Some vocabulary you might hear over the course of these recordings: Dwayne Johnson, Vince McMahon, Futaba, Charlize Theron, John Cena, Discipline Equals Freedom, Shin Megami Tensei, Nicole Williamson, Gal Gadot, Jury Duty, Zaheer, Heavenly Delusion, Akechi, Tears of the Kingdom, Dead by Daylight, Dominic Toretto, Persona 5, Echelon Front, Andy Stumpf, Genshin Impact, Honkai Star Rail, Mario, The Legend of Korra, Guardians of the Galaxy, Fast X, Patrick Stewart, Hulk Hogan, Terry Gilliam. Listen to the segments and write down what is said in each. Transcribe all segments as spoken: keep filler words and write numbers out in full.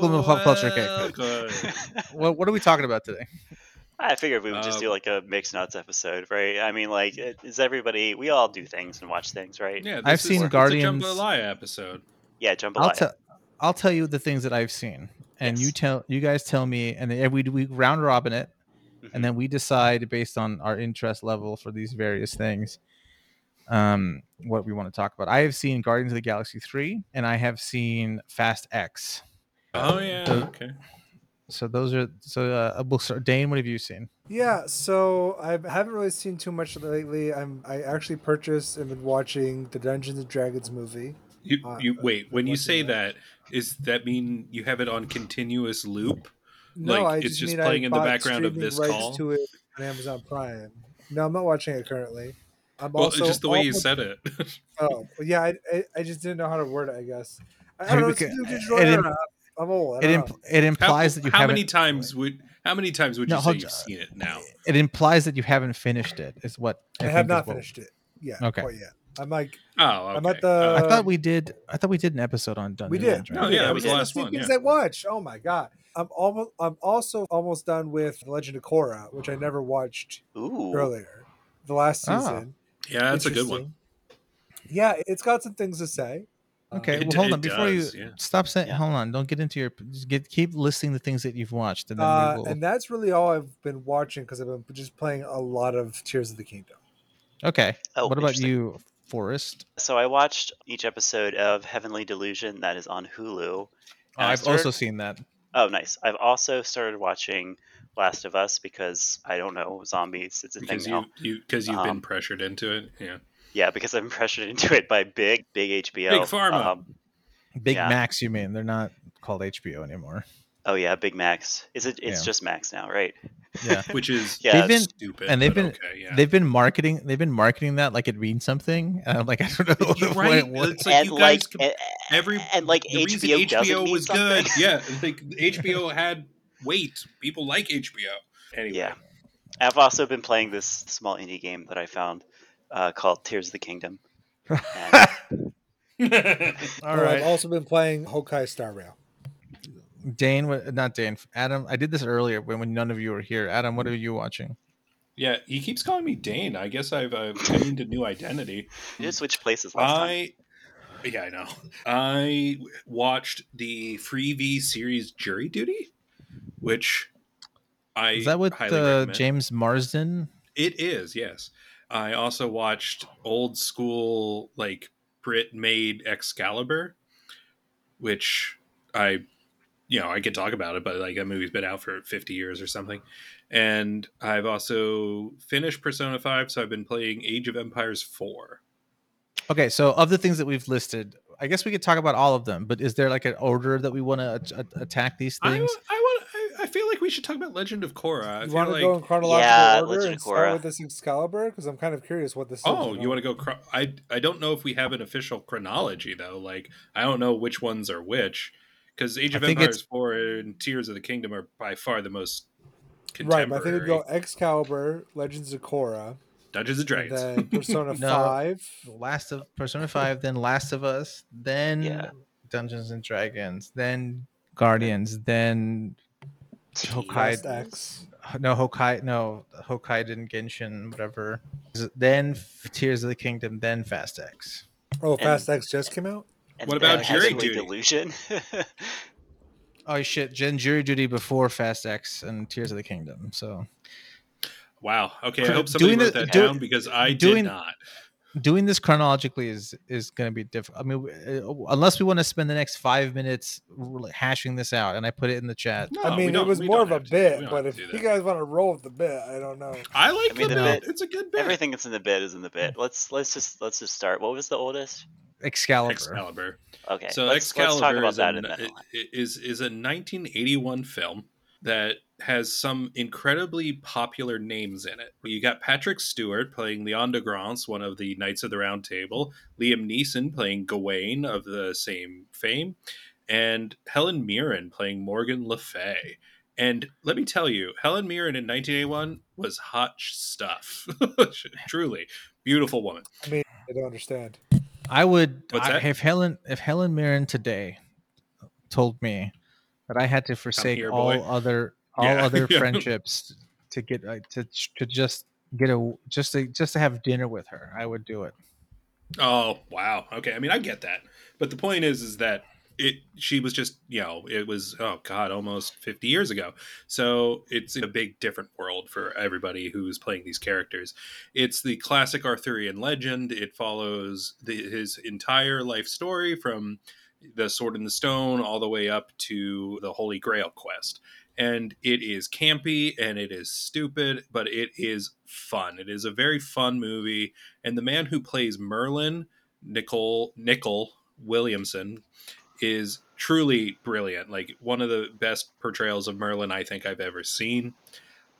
welcome to Pop Culture Kick. what, what are we talking about today? I figured we would just um, do like a Mixed Nuts episode, right? I mean, like, is everybody? We all do things and watch things, right? Yeah, this I've is, seen Guardians. It's a Jambalaya episode. Yeah, Jambalaya. I'll, te- I'll tell you the things that I've seen, and yes. you tell you guys tell me, and then we we round robin it, mm-hmm. and then we decide based on our interest level for these various things, um, what we want to talk about. I have seen Guardians of the Galaxy three, and I have seen Fast X. Oh yeah. So, okay. So those are so. Uh, we'll start. Dane, what have you seen? Yeah, so I haven't really seen too much lately. I'm I actually purchased and been watching the Dungeons and Dragons movie. You, you uh, wait. When you say that, is that mean you have it on continuous loop? No, like I it's just, just mean playing I in the background of this call. To it on Amazon Prime. No, I'm not watching it currently. I'm well, also just the way also, you said it. oh yeah, I, I I just didn't know how to word it. I guess I, I don't know. Can, I'm old. It, imp- it implies how, that you how haven't. How many times would how many times would you no, say you've seen it now? It implies that you haven't finished it. Is what I, I have not finished it. Yeah. Okay. Quite yet. I'm like. Oh. Okay. I'm at the. Uh, I thought we did. I thought we did an episode on Dungeons. We did. No, yeah, yeah, it was the last one. Things yeah. I watched. Oh my god. I'm almost. I'm also almost done with The Legend of Korra, which I never watched Ooh. earlier. The last season. Ah. Yeah, that's a good one. Yeah, it's got some things to say. Okay, it, well, hold on. Before does, you yeah. stop saying, yeah. hold on. Don't get into your. Just get keep listing the things that you've watched, and then uh, we will... and that's really all I've been watching because I've been just playing a lot of Tears of the Kingdom. Okay. Oh, what about you, Forrest? So I watched each episode of Heavenly Delusion that is on Hulu. Oh, I've started... also seen that. Oh, nice. I've also started watching Last of Us because I don't know zombies. It's a because thing you, now because you, you've um, been pressured into it. Yeah. Yeah, because I'm pressured into it by big, big H B O. Big Pharma. Um, Big yeah. Max, you mean. They're not called H B O anymore. Oh, yeah, Big Max. Is it? It's yeah. just Max now, right? Yeah, which is yeah, been, stupid. And they've been okay, yeah. they've been marketing they've been marketing that like it means something. Um, like I don't know what the point was. And like every and like H B O, H B O was good. Yeah, like H B O had weight. People like H B O. Anyway, yeah. I've also been playing this small indie game that I found. Uh, called Tears of the Kingdom. And... All right. I've also been playing Honkai Star Rail. Dane, not Dane. Adam, I did this earlier when, when none of you were here. Adam, what are you watching? Yeah, he keeps calling me Dane. I guess I've obtained a new identity. You just switched places last I... time. Yeah, I know. I watched the Freevee series Jury Duty, which I Is that with uh, James Marsden? It is, yes. I also watched old school, like Brit made Excalibur, which I, you know, I could talk about it, but like that movie's been out for fifty years or something. And I've also finished Persona five. So I've been playing Age of Empires four. Okay. So of the things that we've listed, I guess we could talk about all of them, but is there like an order that we want to a- attack these things? I, I want I feel like we should talk about Legend of Korra. I you want to like... go in chronological yeah, order Legend and start with this Excalibur? Because I'm kind of curious what this oh, is. Oh, you know? want to go... Cro- I, I don't know if we have an official chronology, though. Like, I don't know which ones are which. Because Age of Empires four and Tears of the Kingdom are by far the most contemporary. Right, but I think we'd go Excalibur, Legends of Korra. Dungeons and Dragons. And then Persona no, five. Last of Persona five, then Last of Us, then yeah. Dungeons and Dragons, then Guardians, then... Honkai X. No, Honkai. No, Honkai didn't Genshin, whatever. Then Tears of the Kingdom, then Fast X. Oh, Fast and, X just came out? What about Jury Duty? Delusion? oh, shit. Gen Jury Duty before Fast X and Tears of the Kingdom. So. Wow. Okay. I hope somebody wrote that down because I did not. Doing this chronologically is is going to be difficult. I mean, unless we want to spend the next five minutes hashing this out, and I put it in the chat. No, I mean, it was more of a bit, but if you guys want to roll with the bit, I don't know. I like I mean, the, the bit. bit. It's a good bit. Everything that's in the bit is in the bit. Let's let's just let's just start. What was the oldest? Excalibur. Excalibur. Okay. So let's, Excalibur let's talk about is, that an, in is is a nineteen eighty-one film that has some incredibly popular names in it. You got Patrick Stewart playing Leon de Grance, one of the Knights of the Round Table. Liam Neeson playing Gawain of the same fame. And Helen Mirren playing Morgan Le Fay. And let me tell you, Helen Mirren in nineteen eighty-one was hot stuff. Truly. Beautiful woman. I mean, I don't understand. I would... What's I, that? If Helen, if Helen Mirren today told me But I had to forsake here, all boy. other all yeah. other yeah. friendships to get uh, to to just get a just to just to have dinner with her. I would do it. Oh wow, okay. I mean, I get that, but the point is, is that it. She was just, you know, it was oh god, almost fifty years ago. So it's a big different world for everybody who's playing these characters. It's the classic Arthurian legend. It follows the, his entire life story from the Sword in the Stone all the way up to the Holy Grail quest. And it is campy and it is stupid, but it is fun. It is a very fun movie. And the man who plays Merlin, Nicole, Nicole Williamson, is truly brilliant. Like, one of the best portrayals of Merlin I think I've ever seen.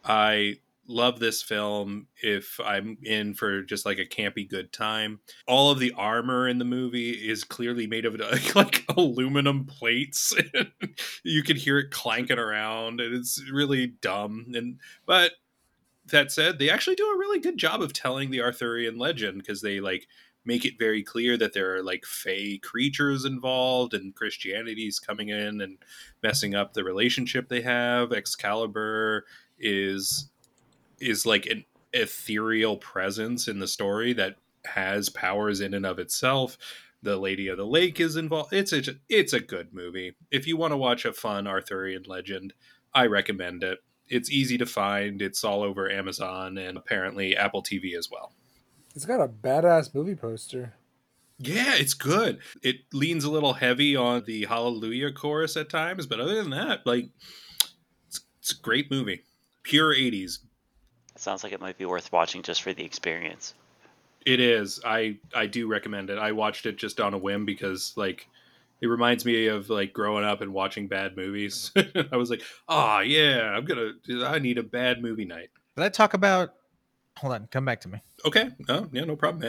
I love this film if I'm in for just like a campy good time. All of the armor in the movie is clearly made of like, like aluminum plates. You can hear it clanking around and it's really dumb. And but that said, they actually do a really good job of telling the Arthurian legend, because they like make it very clear that there are like fae creatures involved and Christianity's coming in and messing up the relationship they have. Excalibur is is like an ethereal presence in the story that has powers in and of itself. The Lady of the Lake is involved. It's a, it's a good movie. If you want to watch a fun Arthurian legend, I recommend it. It's easy to find. It's all over Amazon and apparently Apple T V as well. It's got a badass movie poster. Yeah, it's good. It leans a little heavy on the Hallelujah chorus at times, but other than that, like, it's, it's a great movie. Pure eighties. Sounds like it might be worth watching just for the experience. It is. I, I do recommend it. I watched it just on a whim because, like, it reminds me of, like, growing up and watching bad movies. I was like, oh, yeah, I'm going to, I need a bad movie night. Did I talk about, hold on, come back to me. Okay. Oh, yeah, no problem,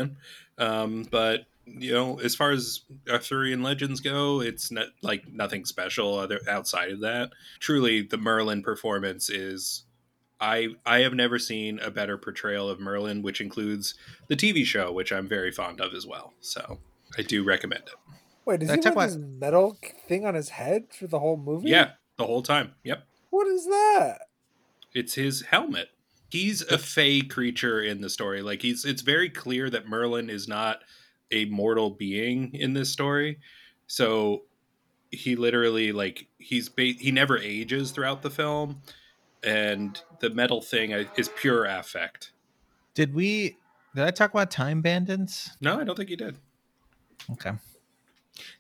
man. Um, but, you know, as far as Arthurian legends go, it's not like nothing special other outside of that. Truly, the Merlin performance is... I I have never seen a better portrayal of Merlin, which includes the T V show, which I'm very fond of as well. So I do recommend it. Wait, does that he have this metal thing on his head for the whole movie? Yeah, the whole time. Yep. What is that? It's his helmet. He's a fae creature in the story. Like he's, it's very clear that Merlin is not a mortal being in this story. So he literally like he's ba- he never ages throughout the film. And the metal thing is pure affect. Did we... Did I talk about Time Bandits? No, I don't think you did. Okay.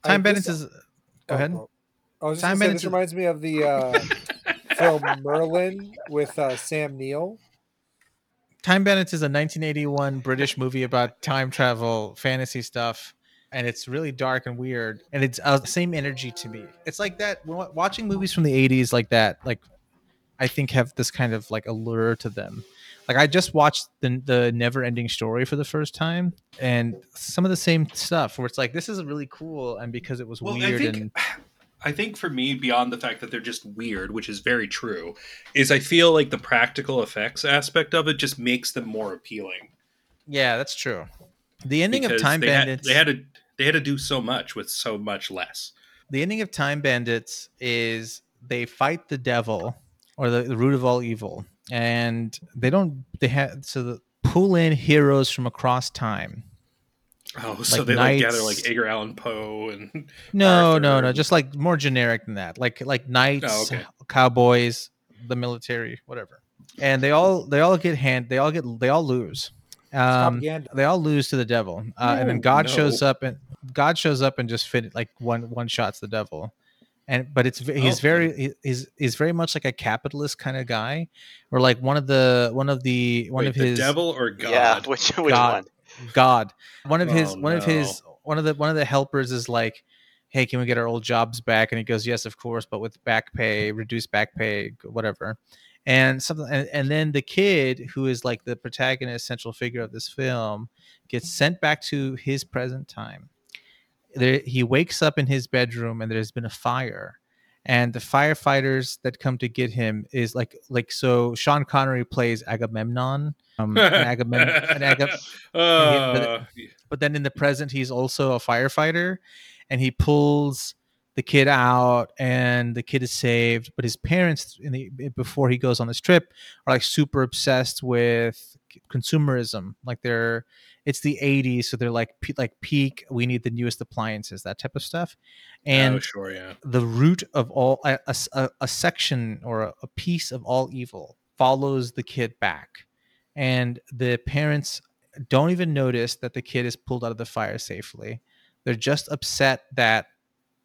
Time Bandits is... Go oh, ahead. Oh. I was just Time say, Bandits this is... reminds me of the uh, film Merlin with uh, Sam Neill. Time Bandits is a nineteen eighty-one British movie about time travel, fantasy stuff. And it's really dark and weird. And it's the uh, same energy to me. It's like that... Watching movies from the eighties like that, like... I think have this kind of like allure to them. Like I just watched the the Never Ending Story for the first time, and some of the same stuff where it's like this is really cool, and because it was well, weird. I think, and I think for me, beyond the fact that they're just weird, which is very true, is I feel like the practical effects aspect of it just makes them more appealing. Yeah, that's true. The ending because of Time they Bandits, had, they had to they had to do so much with so much less. The ending of Time Bandits is they fight the devil. Or the, the root of all evil. And they don't, they have, so the, pull in heroes from across time. Oh, so like they like gather like Edgar Allan Poe and. No, Arthur no, no. Just like more generic than that. Like, like knights, oh, okay. Cowboys, the military, whatever. And they all, they all get hand, they all get, they all lose. Um, they all lose to the devil. Uh, no, and then God no. shows up and God shows up and just fit like one, one shots the devil. And but it's he's oh. very he's he's very much like a capitalist kind of guy, or like one of the one of the one Wait, of his the devil or God, yeah, which, which God, one? God, one of oh, his one no. of his one of the one of the helpers is like, hey, can we get our old jobs back? And he goes, yes, of course, but with back pay, reduced back pay, whatever, and something, and, and then the kid who is like the protagonist, central figure of this film, gets sent back to his present time. There, he wakes up in his bedroom and there's been a fire, and the firefighters that come to get him is like like so Sean Connery plays Agamemnon, um, an Agamemnon, an Agam- uh, but, but then in the present he's also a firefighter, and he pulls the kid out, and the kid is saved. But his parents, in the, before he goes on this trip, are like super obsessed with consumerism. Like they're, it's the eighties, so they're like like peak. We need the newest appliances, that type of stuff. And oh, sure, yeah. The root of all a, a, a section or a, a piece of all evil follows the kid back, and the parents don't even notice that the kid is pulled out of the fire safely. They're just upset that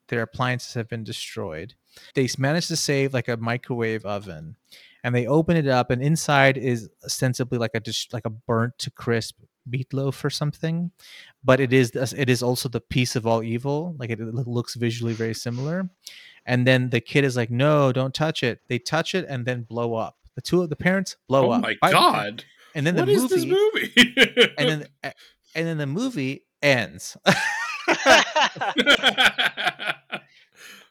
their appliances have been destroyed. They manage to save like a microwave oven, and they open it up, and inside is ostensibly like a like a burnt to crisp meatloaf or something, but it is it is also the piece of all evil. Like it, it looks visually very similar. And then the kid is like, "No, don't touch it." They touch it and then blow up. The two of the parents blow oh up. Oh my god! And then what the movie, is this movie? and then and then the movie ends.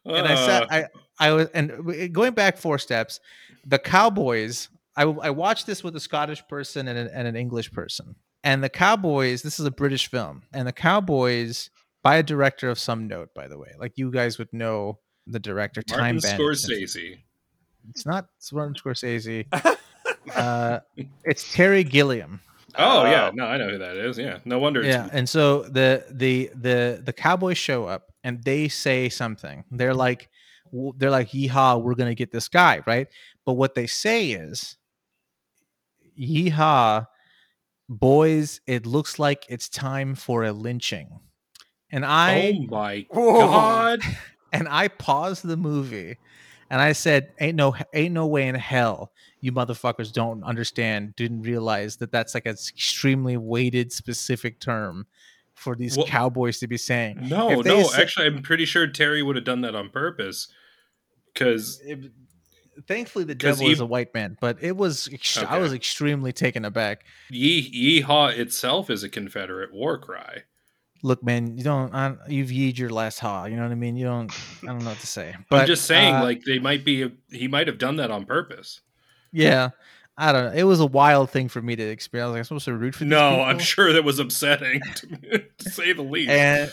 And I sat, I, I was, and going back four steps, the Cowboys. I, I watched this with a Scottish person and an, and an English person. And the Cowboys. This is a British film, and the Cowboys by a director of some note, by the way. Like you guys would know the director, Martin Time Bandits. Scorsese. It's not Martin Scorsese. uh, it's Terry Gilliam. Oh uh, yeah, no, I know who that is. Yeah, no wonder. It's- yeah, and so the the the the Cowboys show up and they say something. They're like, they're like, "Yeehaw, we're gonna get this guy," right? But what they say is, "Yeehaw, boys, it looks like it's time for a lynching." And I, oh my god! And I paused the movie. And I said, "Ain't no, ain't no way in hell you motherfuckers don't understand, didn't realize that that's like an extremely weighted, specific term for these well, cowboys to be saying." No, no, say, actually, I'm pretty sure Terry would have done that on purpose. Because, thankfully, the devil he, is a white man, but it was ext- okay. I was extremely taken aback. Yee, yeehaw itself is a Confederate war cry. Look, man, you don't. I, you've yeed your last haw. You know what I mean. You don't. I don't know what to say. But I'm just saying, uh, like they might be. He might have done that on purpose. Yeah, I don't know. It was a wild thing for me to experience. I was like, I'm supposed to root for. These no, people? I'm sure that was upsetting, to, to say the least. And,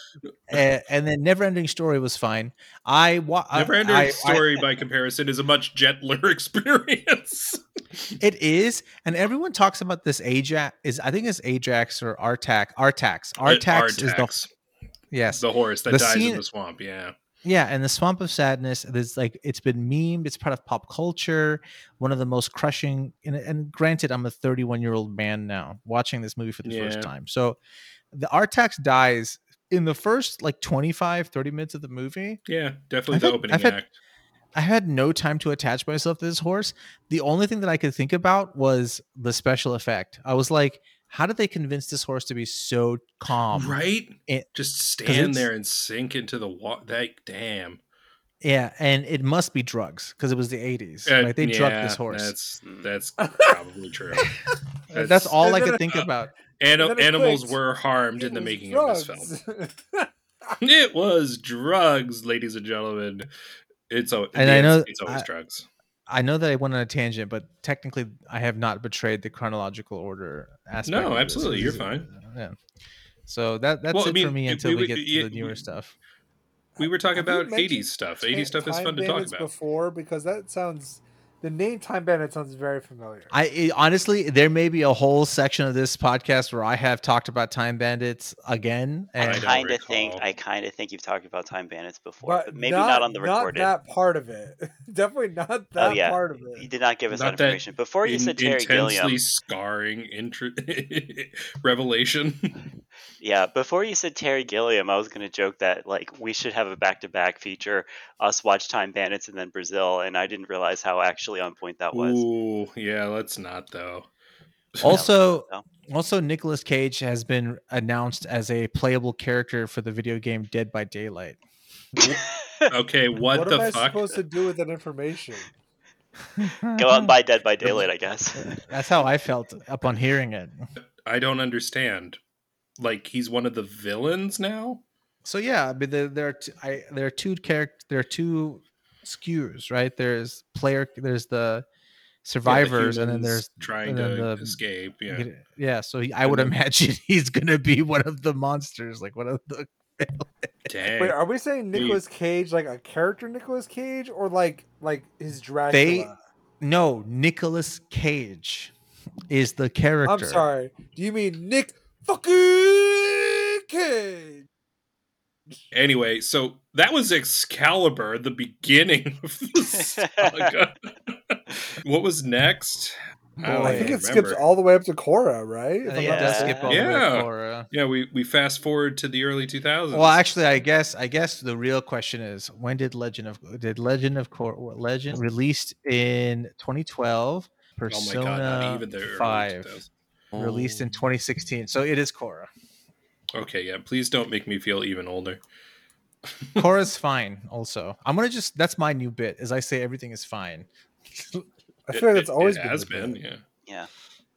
and, and then Never Ending Story was fine. I wa- Never Ending I, Story, I, by comparison, is a much gentler experience. It is, and everyone talks about this Ajax. Is I think it's Ajax or Artax. Artax. Artax, Artax. is the yes, the horse that the dies scene, in the swamp. Yeah, yeah, and the swamp of sadness. There's like it's been memed. It's part of pop culture. One of the most crushing. And, and granted, I'm a thirty-one year old man now watching this movie for the yeah. first time. So, the Artax dies in the first like twenty-five, thirty minutes of the movie. Yeah, definitely I've the had, opening I've act. Had, I had no time to attach myself to this horse. The only thing that I could think about was the special effect. I was like, how did they convince this horse to be so calm? Right? It, Just stand there and sink into the water. Like, damn. Yeah, and it must be drugs because it was the eighties. Uh, like, they yeah, drugged this horse. That's that's probably true. That's, that's all I could think uh, about. An- animals quick, were harmed in the making drugs. of this film. It was drugs, ladies and gentlemen. It's always, and I know, it's always I, drugs. I know that I went on a tangent, but technically I have not betrayed the chronological order aspect. No, absolutely. You're fine. Yeah. So that, that's well, it I mean, for me until we, we get it, to the newer we, stuff. We were talking have about eighties stuff. eighties stuff is fun to talk about. Before, because that sounds... The name Time Bandit sounds very familiar. I it, honestly, there may be a whole section of this podcast where I have talked about Time Bandits again. And I kind of think I kind of think you've talked about Time Bandits before, but, but maybe not, not on the recorded. Not that part of it. Definitely not that oh, yeah. part of it. You did not give us not that information before. You in, said Terry Gilliam. Intensely scarring intri- revelation. Yeah, before you said Terry Gilliam, I was going to joke that like we should have a back-to-back feature, us watch Time Bandits and then Brazil, and I didn't realize how actually on point that was. Ooh, yeah, let's not though. Also, no. also Nicolas Cage has been announced as a playable character for the video game Dead by Daylight. Okay, what, what the fuck? What am I supposed to do with that information? Go out and buy Dead by Daylight, I guess. That's how I felt upon hearing it. I don't understand. Like he's one of the villains now. So yeah, I mean there, there are t- I, there are two character there are two skews, right? There's player, there's the survivors, yeah, the and then there's trying then to the, escape. Yeah, yeah. So he, I and would then, imagine he's gonna be one of the monsters, like one of the Wait, are we saying Nicolas Cage like a character Nicolas Cage or like like his Dracula? They, no, Nicolas Cage is the character. I'm sorry. Do you mean Nick fucking Cage? Anyway, so that was Excalibur, the beginning of the saga. What was next? I, I think it remember. skips all the way up to Korra, right? If uh, yeah, it does skip all yeah. the way up to Korra. Yeah, we, we fast forward to the early two thousands. Well, actually, I guess I guess the real question is when did Legend of did Legend of Korra Legend released in twenty twelve? Persona oh my God, not even the early five released in twenty sixteen. So it is Korra. Okay, yeah. Please don't make me feel even older. Korra's fine. Also, I'm gonna just that's my new bit is I say everything is fine. I feel it, like it's always it been has been, been, yeah. Yeah.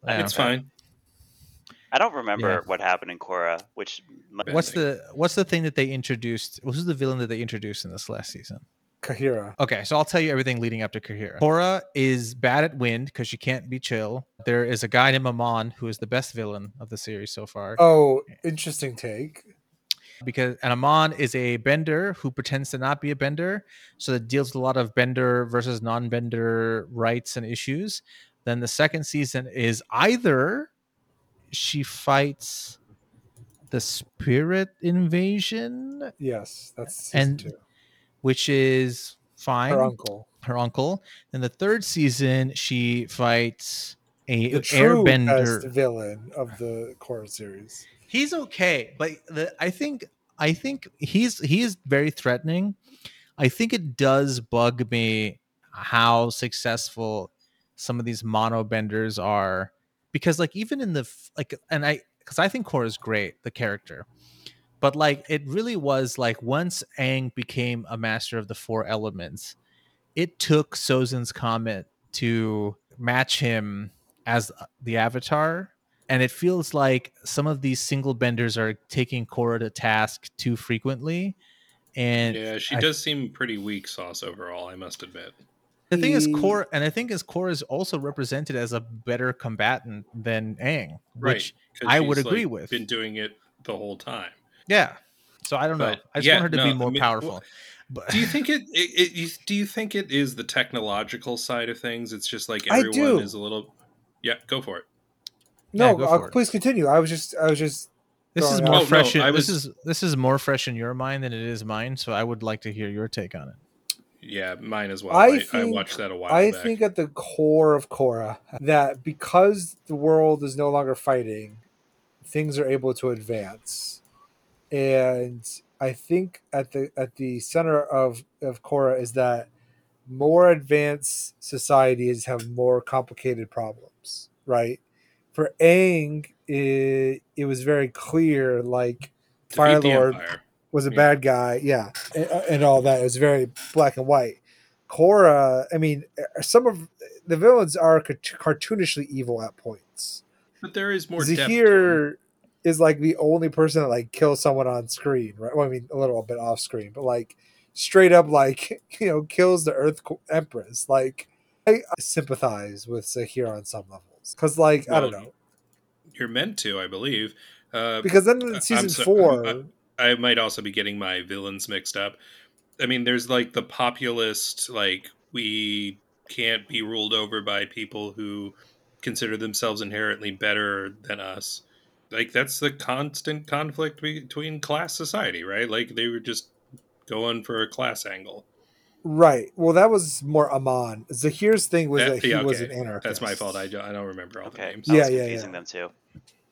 yeah it's okay. fine. I don't remember yeah. what happened in Korra, which What's the what's the thing that they introduced? Who's the villain that they introduced in this last season? Kahira. Okay, so I'll tell you everything leading up to Kahira. Korra is bad at wind because she can't be chill. There is a guy named Amon who is the best villain of the series so far. Oh, interesting take. Because and Amon is a bender who pretends to not be a bender, so that deals with a lot of bender versus non-bender rights and issues. Then the second season is either she fights the spirit invasion. Yes, that's season and, two. Which is fine. Her uncle. Her uncle. Then the third season, she fights a the true airbender best villain of the Korra series. He's okay, but the, I think I think he's he is very threatening. I think it does bug me how successful some of these mono benders are, because like even in the like and I because I think Korra's great, the character, but like it really was like once Aang became a master of the four elements, it took Sozin's Comet to match him as the Avatar. And it feels like some of these single benders are taking Korra to task too frequently. And yeah, she I, does seem pretty weak sauce overall, I must admit. The thing is Korra, and I think is Korra is also represented as a better combatant than Aang, right, which I would agree like, with. Been doing it the whole time. Yeah. So I don't but, know. I just yeah, want her to no, be more I mean, powerful. Well, but do you think it, it, it do you think it is the technological side of things? It's just like everyone is a little Yeah, go for it. No, yeah, uh, please continue. I was just, I was just. This is more out. fresh. No, in, was, this is this is more fresh in your mind than it is mine. So I would like to hear your take on it. Yeah, mine as well. I, I, think, I watched that a while. I back. think at the core of Korra that because the world is no longer fighting, things are able to advance, and I think at the at the center of of Korra is that more advanced societies have more complicated problems, right? For Aang, it, it was very clear, like, Fire Lord was a yeah. bad guy, yeah, and, and all that. It was very black and white. Korra, I mean, some of the villains are cartoonishly evil at points. But there is more depth. Zaheer is, like, the only person that, like, kills someone on screen, right? Well, I mean, a little bit off screen, but, like, straight up, like, you know, kills the Earth Empress. Like, I sympathize with Zaheer on some level. Because, like, well, I don't know. You're meant to, I believe. Uh, because then in season so, four... I'm, I might also be getting my villains mixed up. I mean, there's, like, the populist, like, we can't be ruled over by people who consider themselves inherently better than us. Like, that's the constant conflict between class society, right? Like, they were just going for a class angle. Right. Well, that was more Amon. Zaheer's thing was that, that he yeah, okay. was an anarchist. That's my fault. I don't, I don't remember all okay. the names. Yeah, I was yeah, confusing yeah. them too.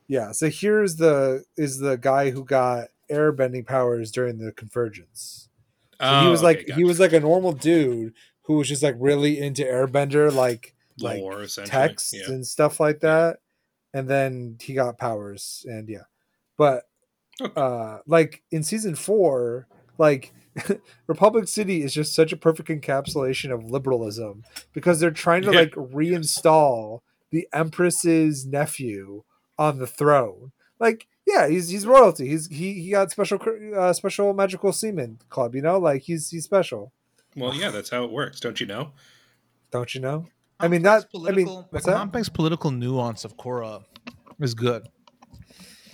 Yeah. Zaheer's the is the guy who got airbending powers during the convergence. So oh, he was like okay, gotcha. he was like a normal dude who was just like really into airbender, like lore, like texts yeah. and stuff like that. And then he got powers, and yeah, but okay. uh, like in season four, like. Republic City is just such a perfect encapsulation of liberalism because they're trying to yeah. like reinstall the Empress's nephew on the throne. Like, yeah, he's he's royalty. He's he he got special uh, special magical seaman club. You know, like he's he's special. Well, yeah, that's how it works, don't you know? Don't you know? Complex I mean, that. I mean, the complex that? political nuance of Korra is good.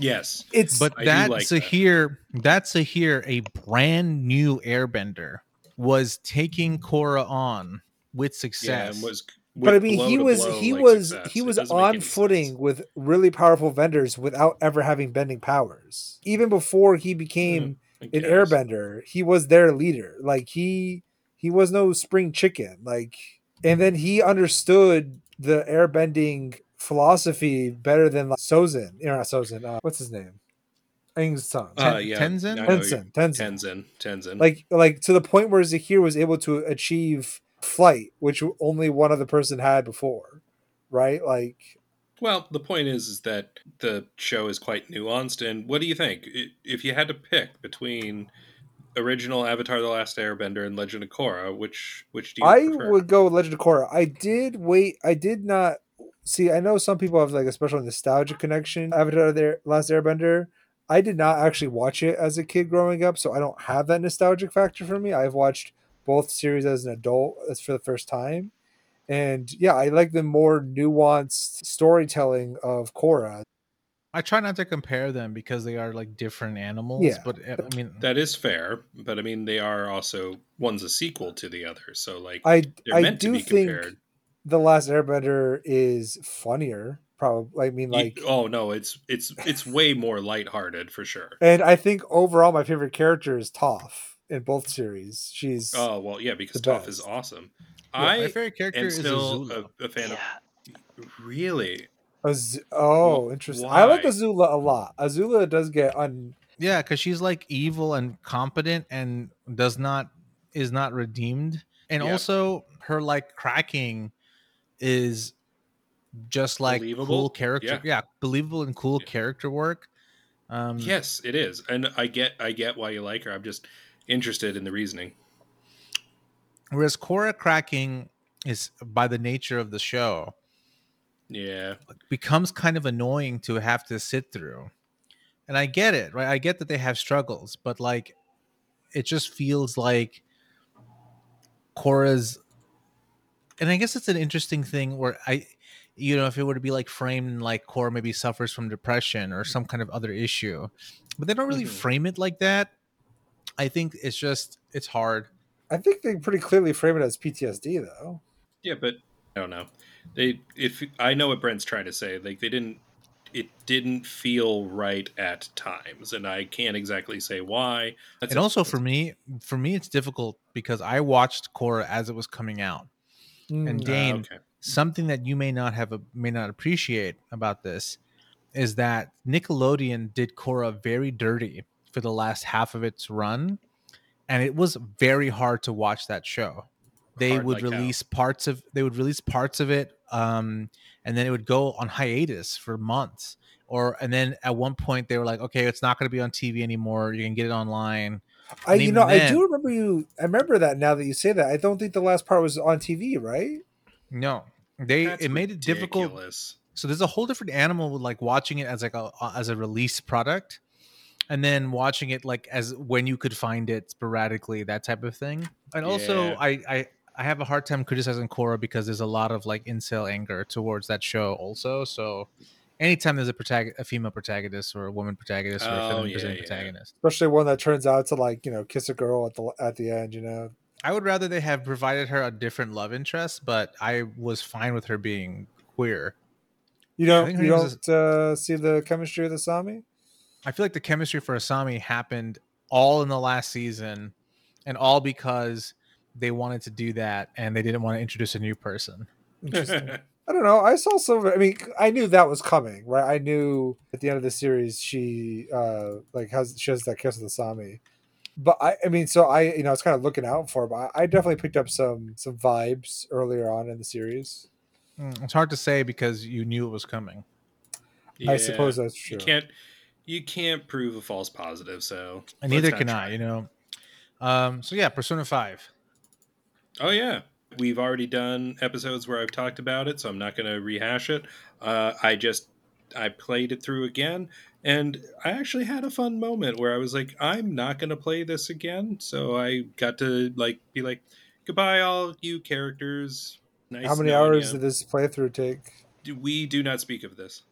Yes. It's but that's like Zaheer, that. that's Zaheer, a brand new airbender, was taking Korra on with success. Yeah, and was but I mean he was he, like was he was he was on footing sense. with really powerful benders without ever having bending powers. Even before he became mm, an airbender, he was their leader. Like he he was no spring chicken. Like and then he understood the airbending philosophy better than like Sozin. You know, not Sozin. Uh, what's his name? Aang's son. Uh, yeah. Tenzin? No, Tenzin? Tenzin. Tenzin. Tenzin. Like, like to the point where Zaheer was able to achieve flight, which only one other person had before, right? Like, well, the point is, is that the show is quite nuanced. And what do you think? If you had to pick between original Avatar: The Last Airbender and Legend of Korra, which which do you I prefer? would go with Legend of Korra. I did wait. I did not. See, I know some people have like a special nostalgia connection. Avatar: The Last Airbender. I did not actually watch it as a kid growing up, so I don't have that nostalgic factor for me. I've watched both series as an adult as for the first time. And yeah, I like the more nuanced storytelling of Korra. I try not to compare them because they are like different animals. Yeah. But I mean, that is fair. But I mean, they are also, one's a sequel to the other. So like, I, they're I meant do to be compared. Think The Last Airbender is funnier, probably. I mean, like, you, oh no, it's it's it's way more lighthearted for sure. And I think overall, my favorite character is Toph in both series. She's oh well, yeah, because Toph best. is awesome. Yeah, I my favorite character am is still Azula. A, a fan yeah. of really. Az- oh, interesting. Why? I like Azula a lot. Azula does get un. Yeah, because she's like evil and competent, and does not is not redeemed, and yeah. also her like cracking. is just like believable. cool character yeah. yeah believable and cool yeah. character work. Um yes, it is. And I get I get why you like her. I'm just interested in the reasoning. Whereas Korra cracking is by the nature of the show. Yeah. Becomes kind of annoying to have to sit through. And I get it, right? I get that they have struggles, but like it just feels like Korra's. And I guess it's an interesting thing where I, you know, if it were to be like framed like Korra maybe suffers from depression or some kind of other issue, but they don't really mm-hmm. frame it like that. I think it's just, it's hard. I think they pretty clearly frame it as P T S D though. Yeah, but I don't know. They, if I know what Brent's trying to say, like they didn't, it didn't feel right at times. And I can't exactly say why. That's and a- also for me, for me, it's difficult because I watched Korra as it was coming out. And Dane, uh, okay. something that you may not have a, may not appreciate about this is that Nickelodeon did Korra very dirty for the last half of its run, and it was very hard to watch that show. They hard would like release how? parts of they would release parts of it, um, and then it would go on hiatus for months. Or and then at one point they were like, okay, it's not going to be on T V anymore. You can get it online. I, you know, then, I do remember you. I remember that now that you say that. I don't think the last part was on T V, right? No, they That's it made it ridiculous. difficult. So there's a whole different animal with like watching it as like a as a release product, and then watching it like as when you could find it sporadically, that type of thing. And yeah. also, I, I I have a hard time criticizing Korra because there's a lot of like incel anger towards that show also. So. Anytime there's a protagonist, a female protagonist or a woman protagonist or a oh, feminine yeah, yeah. protagonist. Especially one that turns out to like, you know, kiss a girl at the at the end, you know. I would rather they have provided her a different love interest, but I was fine with her being queer. You don't you don't a, uh, see the chemistry of Asami? I feel like the chemistry for Asami happened all in the last season and all because they wanted to do that and they didn't want to introduce a new person. Interesting. I don't know. I saw some. I mean, I knew that was coming, right? I knew at the end of the series she uh, like has she has that kiss with Asami, but I, I mean, so I, you know, I was kind of looking out for, her, but I definitely picked up some some vibes earlier on in the series. Mm, it's hard to say because you knew it was coming. Yeah, I suppose that's true. You can't you can't prove a false positive, so and neither can try. I. You know, um, so yeah, Persona five. Oh yeah. We've already done episodes where I've talked about it, so I'm not going to rehash it. Uh, I just, I played it through again, and I actually had a fun moment where I was like, I'm not going to play this again. So I got to like be like, goodbye, all you characters. Nice. How many hours you. did this playthrough take? We do not speak of this.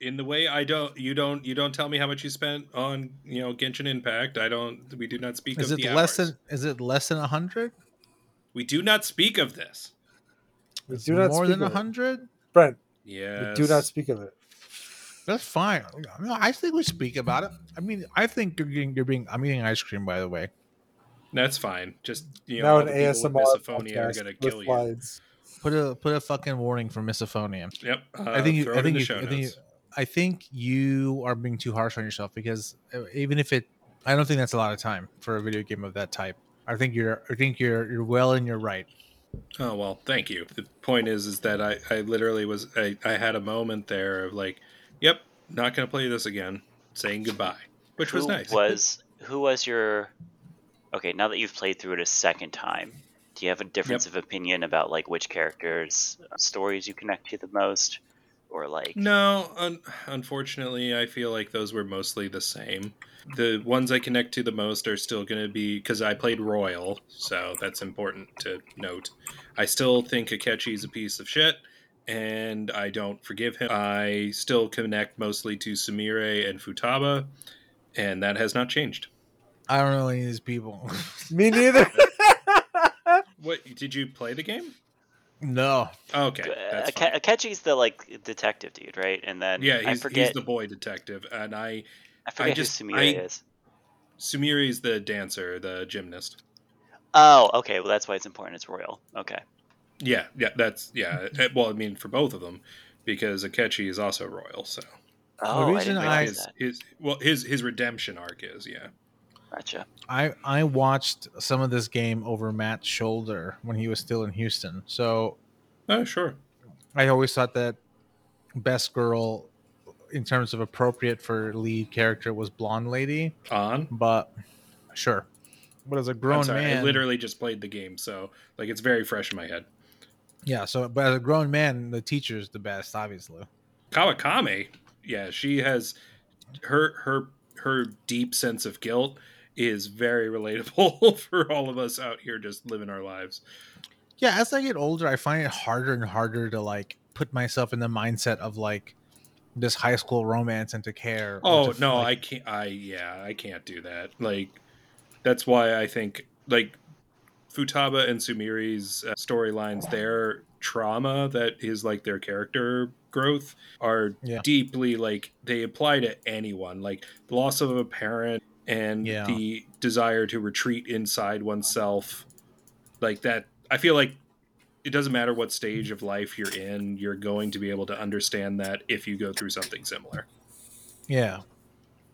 In the way I don't, you don't, you don't tell me how much you spent on, you know, Genshin Impact. I don't. We do not speak is of it the less hours. Than, is it less than a hundred? We do not speak of this. We do not more speak than a hundred, Brent. Yeah, we do not speak of it. That's fine. I, mean, I think we speak about it. I mean, I think you're being. You're being. I'm eating ice cream, by the way. That's fine. Just you know, now an A S M R misophonia are gonna kill you. Slides. Put a put a fucking warning for misophonia. Yep. Uh, I think you, I think you, I think you, I think you are being too harsh on yourself because even if it, I don't think that's a lot of time for a video game of that type. I think you're. I think you're. You're well in your right. Oh well, thank you. The point is, is that I, I literally was. I, I had a moment there of like, yep, not gonna play this again. Saying goodbye, which who was nice. Was who was your? Okay, now that you've played through it a second time. Do you have a difference yep. of opinion about like which characters' stories you connect to the most, or like? No, un- unfortunately, I feel like those were mostly the same. The ones I connect to the most are still going to be because I played Royal, so that's important to note. I still think Akechi's a piece of shit, and I don't forgive him. I still connect mostly to Sumire and Futaba, and that has not changed. I don't know any of these people. Me neither. What did you play the game? No. Oh, okay. That's fine. Akechi's the like detective dude, right? And then yeah, he's, I forget... he's the boy detective, and I I forget I just, who Sumire I... is. Sumiri's the dancer, the gymnast. Oh, okay. Well, that's why it's important. It's Royal. Okay. Yeah, yeah. That's yeah. Well, I mean, for both of them, because Akechi is also Royal. So oh, the reason I, I his, his well his his redemption arc is yeah. Gotcha. I, I watched some of this game over Matt's shoulder when he was still in Houston. So, oh sure, I always thought that best girl in terms of appropriate for lead character was blonde lady. On, but sure, but as a grown I'm sorry, man, I literally just played the game, so like it's very fresh in my head. Yeah. So, but as a grown man, the teacher's the best, obviously. Kawakami, yeah, she has her her her deep sense of guilt. Is very relatable for all of us out here just living our lives. Yeah, as I get older, I find it harder and harder to like put myself in the mindset of like this high school romance and to care. Oh to, no, like... I can't. I yeah, I can't do that. Like that's why I think like Futaba and Sumiri's uh, storylines, their trauma that is like their character growth, are yeah. deeply like they apply to anyone. Like the loss of a parent. And yeah. the desire to retreat inside oneself, like that, I feel like it doesn't matter what stage of life you're in, you're going to be able to understand that if you go through something similar. Yeah.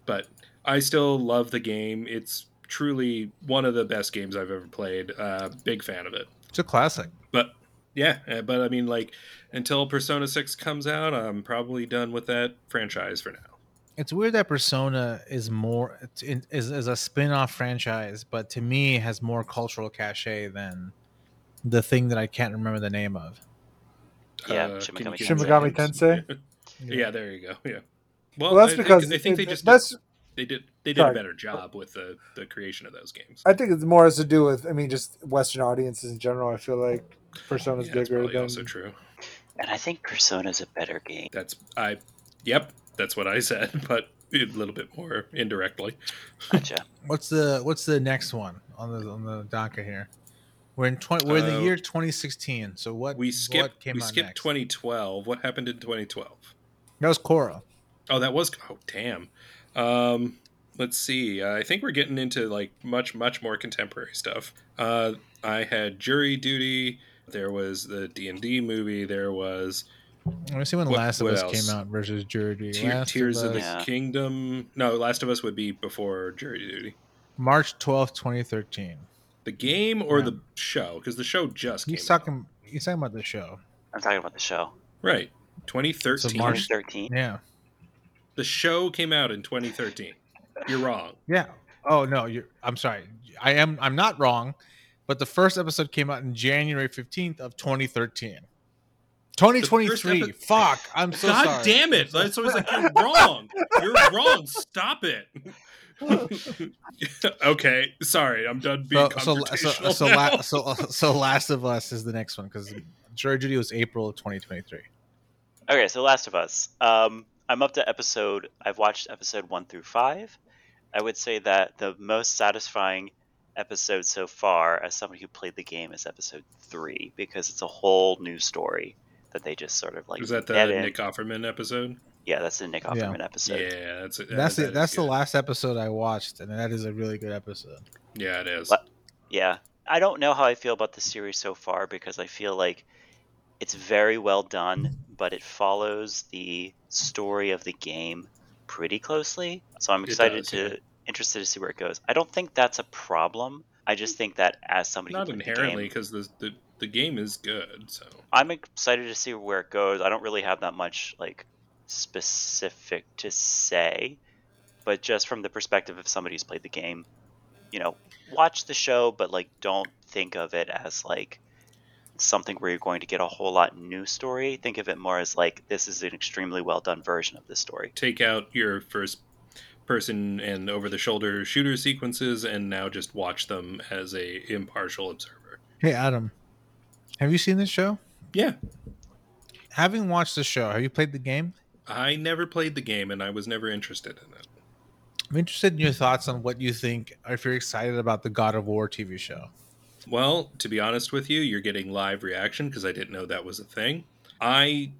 But I still love the game. It's truly one of the best games I've ever played. Uh, big fan of it. It's a classic. But yeah, but I mean, like, until Persona six comes out, I'm probably done with that franchise for now. It's weird that Persona is more is, is a spin-off franchise, but to me has more cultural cachet than the thing that I can't remember the name of. Yeah, uh, Shin Megami Tensei. Megami Tensei. Yeah. Yeah. yeah, there you go. Yeah. Well, well that's I, because I think it, they just did, they did they did sorry. a better job with the, the creation of those games. I think it's more has to do with I mean just Western audiences in general. I feel like Persona's yeah, bigger than also true. And I think Persona's a better game. That's I yep. That's what I said, but a little bit more indirectly. Gotcha. What's the What's the next one on the on the docket here? We're in twenty. We're in the uh, year twenty sixteen. So what we skipped what came we skipped next? twenty twelve. What happened in twenty twelve? That was Korra. Oh, that was oh damn. Um, let's see. Uh, I think we're getting into like much much more contemporary stuff. Uh, I had Jury Duty. There was the D and D movie. There was. Let me see when what, Last of Us else? came out versus Jury Duty. Te- Tears of, of the yeah. Kingdom. No, Last of Us would be before Jury Duty. March twelfth, twenty thirteen. The game or yeah. the show? Because the show just he's came talking, out. He's talking about the show. I'm talking about the show. Right. twenty thirteen. So March thirteenth. Yeah. The show came out in twenty thirteen. You're wrong. Yeah. Oh, no. You're. I'm sorry. I am. I'm not wrong. But the first episode came out on January fifteenth of twenty thirteen. twenty twenty-three. Epi- Fuck. I'm so God sorry. God damn it. That's always like, you're wrong. You're wrong. Stop it. Okay. Sorry. I'm done being so, confrontational so, so, now. So, so, so Last of Us is the next one because Jury Duty was April of twenty twenty-three. Okay, so Last of Us. Um, I'm up to episode... I've watched episode one through five. I would say that the most satisfying episode so far, as somebody who played the game, is episode three, because it's a whole new story that they just sort of like... Is that the edit. Nick Offerman episode? Yeah, that's the Nick Offerman yeah. episode. Yeah, that's it. That, that's, that it, that's the last episode I watched, and that is a really good episode. Yeah, it is. But, yeah. I don't know how I feel about the series so far, because I feel like it's very well done, but it follows the story of the game pretty closely. So I'm excited does, to yeah. interested to see where it goes. I don't think that's a problem. I just think that as somebody not inherently, because the, the the game is good. So I'm excited to see where it goes. I don't really have that much like specific to say, but just from the perspective of somebody who's played the game, you know, watch the show, but like don't think of it as like something where you're going to get a whole lot new story. Think of it more as like, this is an extremely well done version of this story. Take out your first person and over the shoulder shooter sequences and now just watch them as a impartial observer. Hey Adam, have you seen this show? Yeah. Having watched the show, have you played the game? I never played the game and I was never interested in it. I'm interested in your thoughts on what you think, or if you're excited about the God of War T V show. Well, to be honest with you, you're getting live reaction because I didn't know that was a thing. I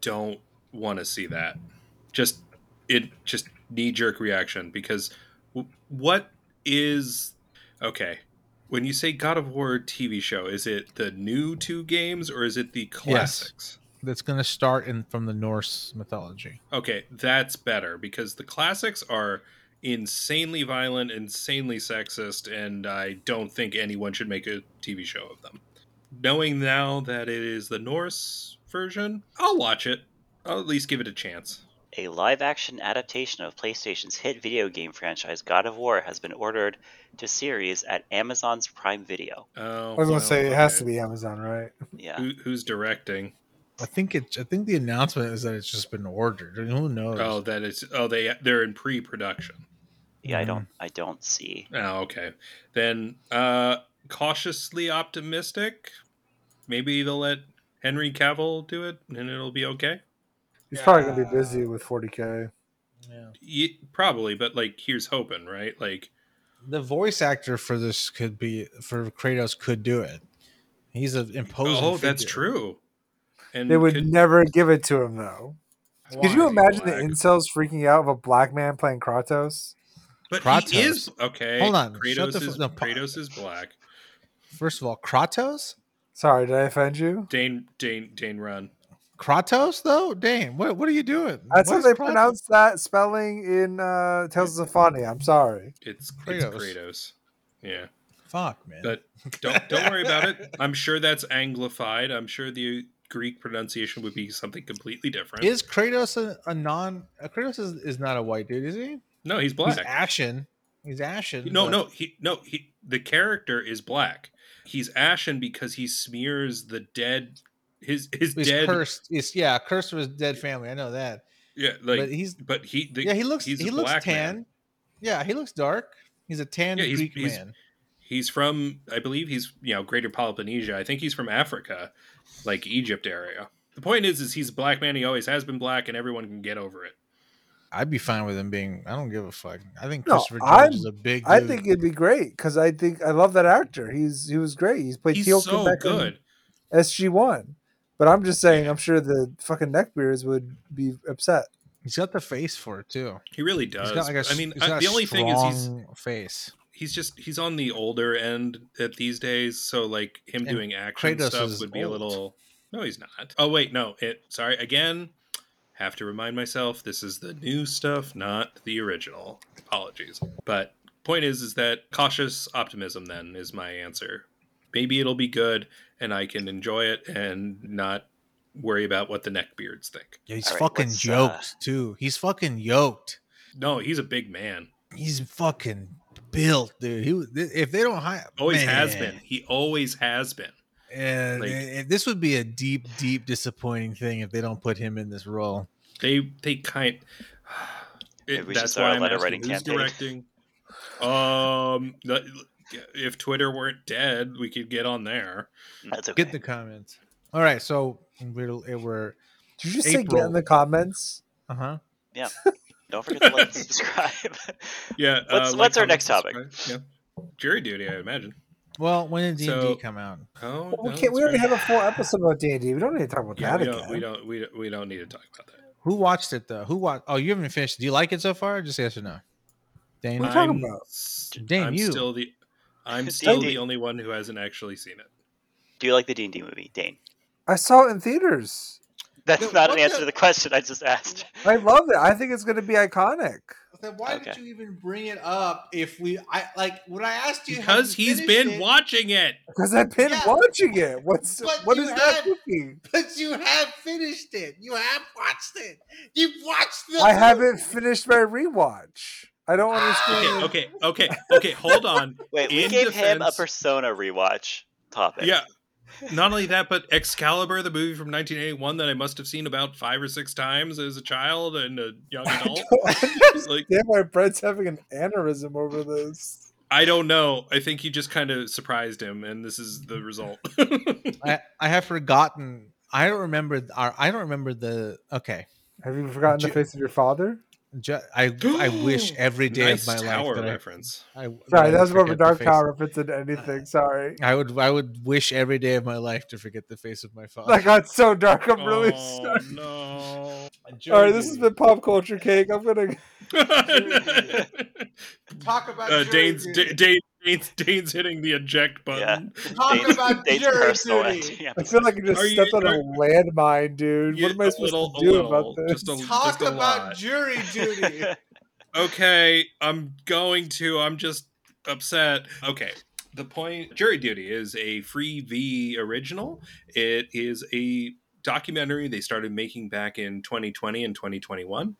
don't want to see that. Just it just knee-jerk reaction, because what is okay when you say God of War T V show? Is it the new two games or is it the classics? Yes, that's going to start in from the Norse mythology. Okay, that's better, because the classics are insanely violent, insanely sexist, and I don't think anyone should make a T V show of them. Knowing now that it is the Norse version, I'll watch it. I'll at least give it a chance. A live-action adaptation of PlayStation's hit video game franchise God of War has been ordered to series at Amazon's Prime Video. Oh, I was going to say, okay. It has to be Amazon, right? Yeah. Who, who's directing? I think it. I think the announcement is that it's just been ordered. Who knows? Oh, that it's. Oh, they they're in pre-production. Yeah, mm. I don't. I don't see. Oh, okay. Then uh, cautiously optimistic. Maybe they'll let Henry Cavill do it, and it'll be okay. He's probably going to be busy with forty K. Yeah. yeah. Probably, but like, here's hoping, right? Like, the voice actor for this could be, for Kratos could do it. He's an imposing Oh, figure. That's true. And they would could... never give it to him, though. Why? Could you imagine black. the incels freaking out of a black man playing Kratos? But Kratos. He is, okay. Hold on. Kratos, the, is, no, Kratos is black. First of all, Kratos? Sorry, did I offend you? Dane, Dane, Dane, run. Kratos, though? Damn, what what are you doing? That's what how they Kratos? pronounce that spelling in uh, Tales of Zephania. I'm sorry. It's Kratos. It's Kratos. Yeah. Fuck, man. But don't don't worry about it. I'm sure that's anglified. I'm sure the Greek pronunciation would be something completely different. Is Kratos a, a non... A Kratos is, is not a white dude, is he? No, he's black. He's ashen. He's ashen. No, but... no. He, no, he, the character is black. He's ashen because he smears the dead... His his he's dead cursed. He's, yeah, cursed with his dead family. I know that. Yeah, like but he's but he the, yeah he looks he's he looks tan. Man. Yeah, he looks dark. He's a tan yeah, Greek he's, man. He's from I believe he's you know Greater Polynesia. I think he's from Africa, like Egypt area. The point is, is he's a black man. He always has been black, and everyone can get over it. I'd be fine with him being. I don't give a fuck. I think Christopher no, Judge is a big. Dude. I think it'd be great because I think I love that actor. He's he was great. He's played he's Teal so Quebec good. S G one. But I'm just saying, I'm sure the fucking neckbeards would be upset. He's got the face for it too. He really does. He's got like a, I mean, I, the only thing is he's face. He's just he's on the older end at these days, so like him and doing action Kratos stuff would be old. a little. No, he's not. Oh wait, no. It sorry again. Have to remind myself this is the new stuff, not the original. Apologies. But point is, is that cautious optimism then is my answer. Maybe it'll be good, and I can enjoy it and not worry about what the neckbeards think. Yeah, he's right, fucking yoked, uh... too. He's fucking yoked. No, he's a big man. He's fucking built, dude. He, if they don't hire... Always man. has been. He always has been. And like, this would be a deep, deep disappointing thing if they don't put him in this role. They they kind... It, that's why I'm asking who's directing. Um... The, If Twitter weren't dead, we could get on there. That's okay. Get the comments. All right, so we're, we're Did you just April. say get in the comments? Uh huh. Yeah. Don't forget to like and subscribe. Yeah. What's, uh, what's like, our next topic? Yeah. Jury Duty, I imagine. Well, when did D and D so, come out? Oh, well, we, no, can't, we already have a full episode about D and D. We don't need to talk about yeah, that we again. Don't, we don't. We don't. We don't need to talk about that. Who watched it though? Who watched? Oh, you haven't finished. Do you like it so far? Just yes or no. Dane, what are you talking about? Dane, I'm you. Still the, I'm still D and D. The only one who hasn't actually seen it. Do you like the D and D movie, Dane? I saw it in theaters. That's Dude, not an answer the... to the question I just asked. I love it. I think it's going to be iconic. Then why okay. did you even bring it up? If we, I like when I asked you, because he's been it, watching it. Because I've been yeah. watching it. What's what is had, that cooking? But you have finished it. You have watched it. You've watched the. I movie. haven't finished my rewatch. I don't understand. Okay, okay, okay, okay. Hold on. Wait, we In gave defense, him a Persona rewatch topic. Yeah. Not only that, but Excalibur, the movie from nineteen eighty-one that I must have seen about five or six times as a child and a young adult. Like, damn, my Brett's having an aneurysm over this. I don't know. I think you just kind of surprised him, and this is the result. I, I have forgotten. I don't remember. Our, I don't remember the. Okay. Have you forgotten Ju- the face of your father? Ju- I I wish every day nice of my tower life that reference. I, I, Sorry, that was more of a Dark Tower reference than anything. Uh, Sorry. I would I would wish every day of my life to forget the face of my father. That got so dark. I'm oh, really sorry. No. All right, this has been Pop Culture Cake. I'm gonna talk about uh, Dane's D- Dane, Dane's Dane's hitting the eject button. Yeah. Talk Dane's, about Dane's Jury Duty. I feel like I just are stepped you, on are, a landmine, dude. What am I supposed little, to do little, about this? Just a, talk just about lot. Jury Duty. Okay, I'm going to. I'm just upset. Okay. The point. Jury Duty is a Freevee original. It is a documentary they started making back in twenty twenty and twenty twenty-one.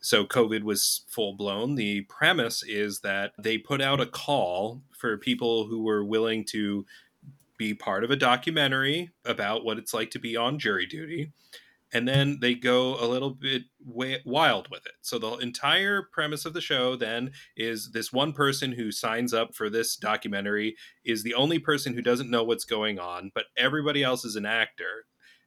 So COVID was full blown. The premise is that they put out a call for people who were willing to be part of a documentary about what it's like to be on jury duty. And then they go a little bit way- wild with it. So the entire premise of the show then is this one person who signs up for this documentary is the only person who doesn't know what's going on, but everybody else is an actor.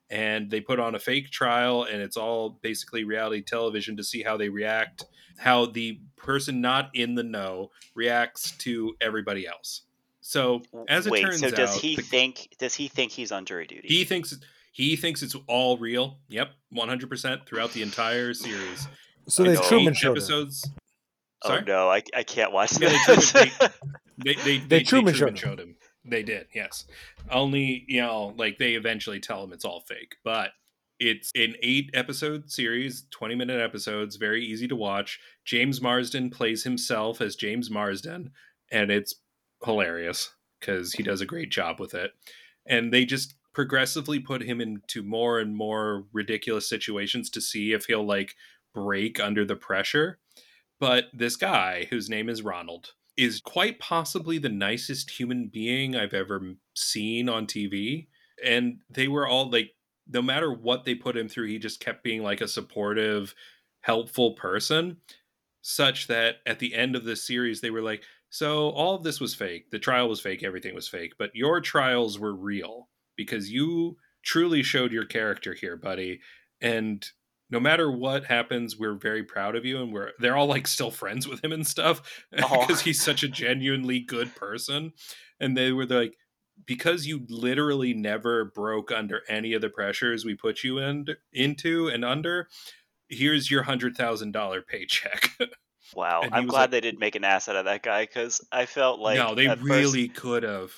And they put on a fake trial, and it's all basically reality television to see how they react, how the person not in the know reacts to everybody else. So as it Wait, turns so out, does he the, think? Does he think he's on jury duty? He thinks he thinks it's all real. Yep, one hundred percent throughout the entire series. So they Truman Showed episodes. Sorry? Oh no, I I can't watch this. They, they, they, they, they, they Truman, Truman Showed him. him. They did, yes. Only, you know, like they eventually tell them it's all fake. But it's an eight-episode series, twenty-minute episodes, very easy to watch. James Marsden plays himself as James Marsden, and it's hilarious because he does a great job with it. And they just progressively put him into more and more ridiculous situations to see if he'll, like, break under the pressure. But this guy, whose name is Ronald, is quite possibly the nicest human being I've ever seen on T V. And they were all like, no matter what they put him through, he just kept being like a supportive, helpful person, such that at the end of the series, they were like, so all of this was fake. The trial was fake. Everything was fake. But your trials were real because you truly showed your character here, buddy. And no matter what happens, we're very proud of you. And we're they're all like still friends with him and stuff because he's such a genuinely good person. And they were like, because you literally never broke under any of the pressures we put you in, into and under, here's your one hundred thousand dollars paycheck. Wow. I'm glad like, they didn't make an ass out of that guy because I felt like... No, they really first... could have.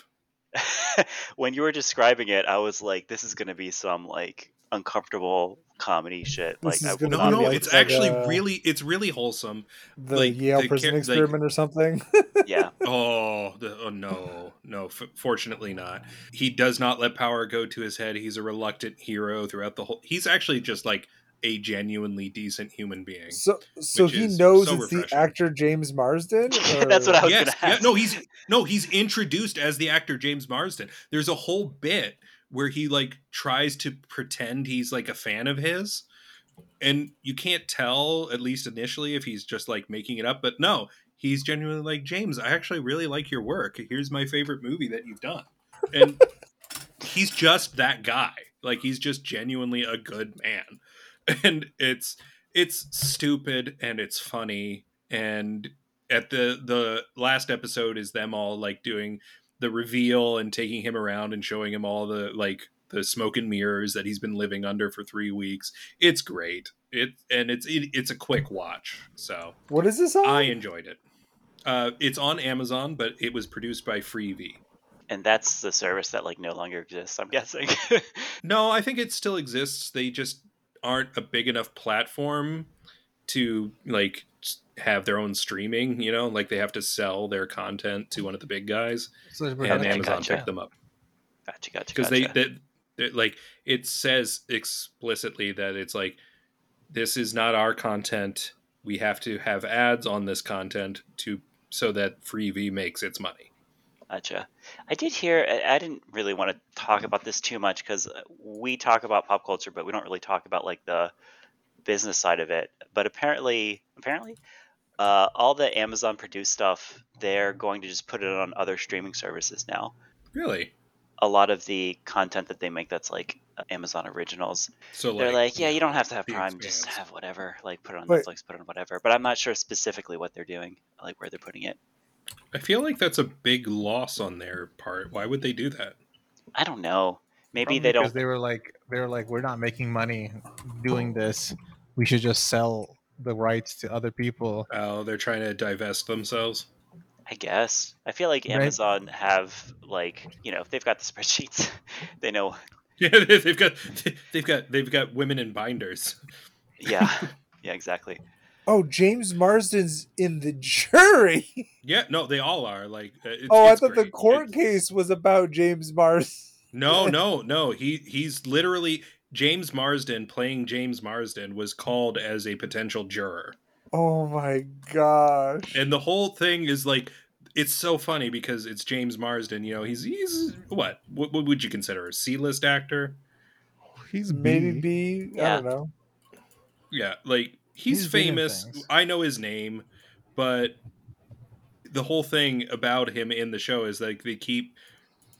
When you were describing it, I was like, this is going to be some like uncomfortable... comedy shit. This like I would no, no, it's actually like, uh, really, it's really wholesome. The like, Yale the prison car- experiment like, or something. Yeah. Oh, the, oh no, no. F- fortunately, not. He does not let power go to his head. He's a reluctant hero throughout the whole. He's actually just like a genuinely decent human being. So, so he knows so it's refreshing. The actor James Marsden. Or... That's what I was yes, going to ask. Yeah, no, he's no, he's introduced as the actor James Marsden. There's a whole bit where he like tries to pretend he's like a fan of his, and you can't tell at least initially if he's just like making it up, but no, he's genuinely like, James, I actually really like your work. Here's my favorite movie that you've done. And he's just that guy. Like he's just genuinely a good man. and it's it's stupid and it's funny. And at the the last episode is them all like doing the reveal and taking him around and showing him all the like the smoke and mirrors that he's been living under for three weeks. It's great. It and it's it, it's a quick watch. So what is this on? I enjoyed it. Uh, it's on Amazon, but it was produced by Freevee. And that's the service that like no longer exists, I'm guessing. No, I think it still exists. They just aren't a big enough platform to like have their own streaming, you know, like they have to sell their content to one of the big guys. So and gotcha, Amazon gotcha. picked them up. Gotcha, gotcha, Because gotcha. they, they, they, like, it says explicitly that it's like, this is not our content. We have to have ads on this content to so that Freevee makes its money. Gotcha. I did hear, I didn't really want to talk about this too much because we talk about pop culture, but we don't really talk about like the business side of it. But apparently, apparently, uh, all the Amazon produced stuff, they're going to just put it on other streaming services now. Really? A lot of the content that they make that's like Amazon originals. So like, they're like, yeah, you don't have to have Prime, just have whatever, like put it on Wait. Netflix, put it on whatever. But I'm not sure specifically what they're doing, like where they're putting it. I feel like that's a big loss on their part. Why would they do that? I don't know. Maybe Probably they don't. Because they were like, they were like, we're not making money doing this. We should just sell the rights to other people. Oh, they're trying to divest themselves. I guess. I feel like Amazon right? have like, you know, if they've got the spreadsheets, they know. Yeah, they've got, they've got, they've got women in binders. Yeah. Yeah. Exactly. Oh, James Marsden's in the jury. Yeah, no, they all are. Like, it's, oh, it's I thought great. the court it's... case was about James Marsden. No, no, no. He he's literally James Marsden playing James Marsden was called as a potential juror. Oh my gosh! And the whole thing is like, it's so funny because it's James Marsden. You know, he's he's what? What, what would you consider a C-list actor? He's maybe B. B yeah. I don't know. Yeah, like. He's, He's famous. I know his name, but the whole thing about him in the show is like they keep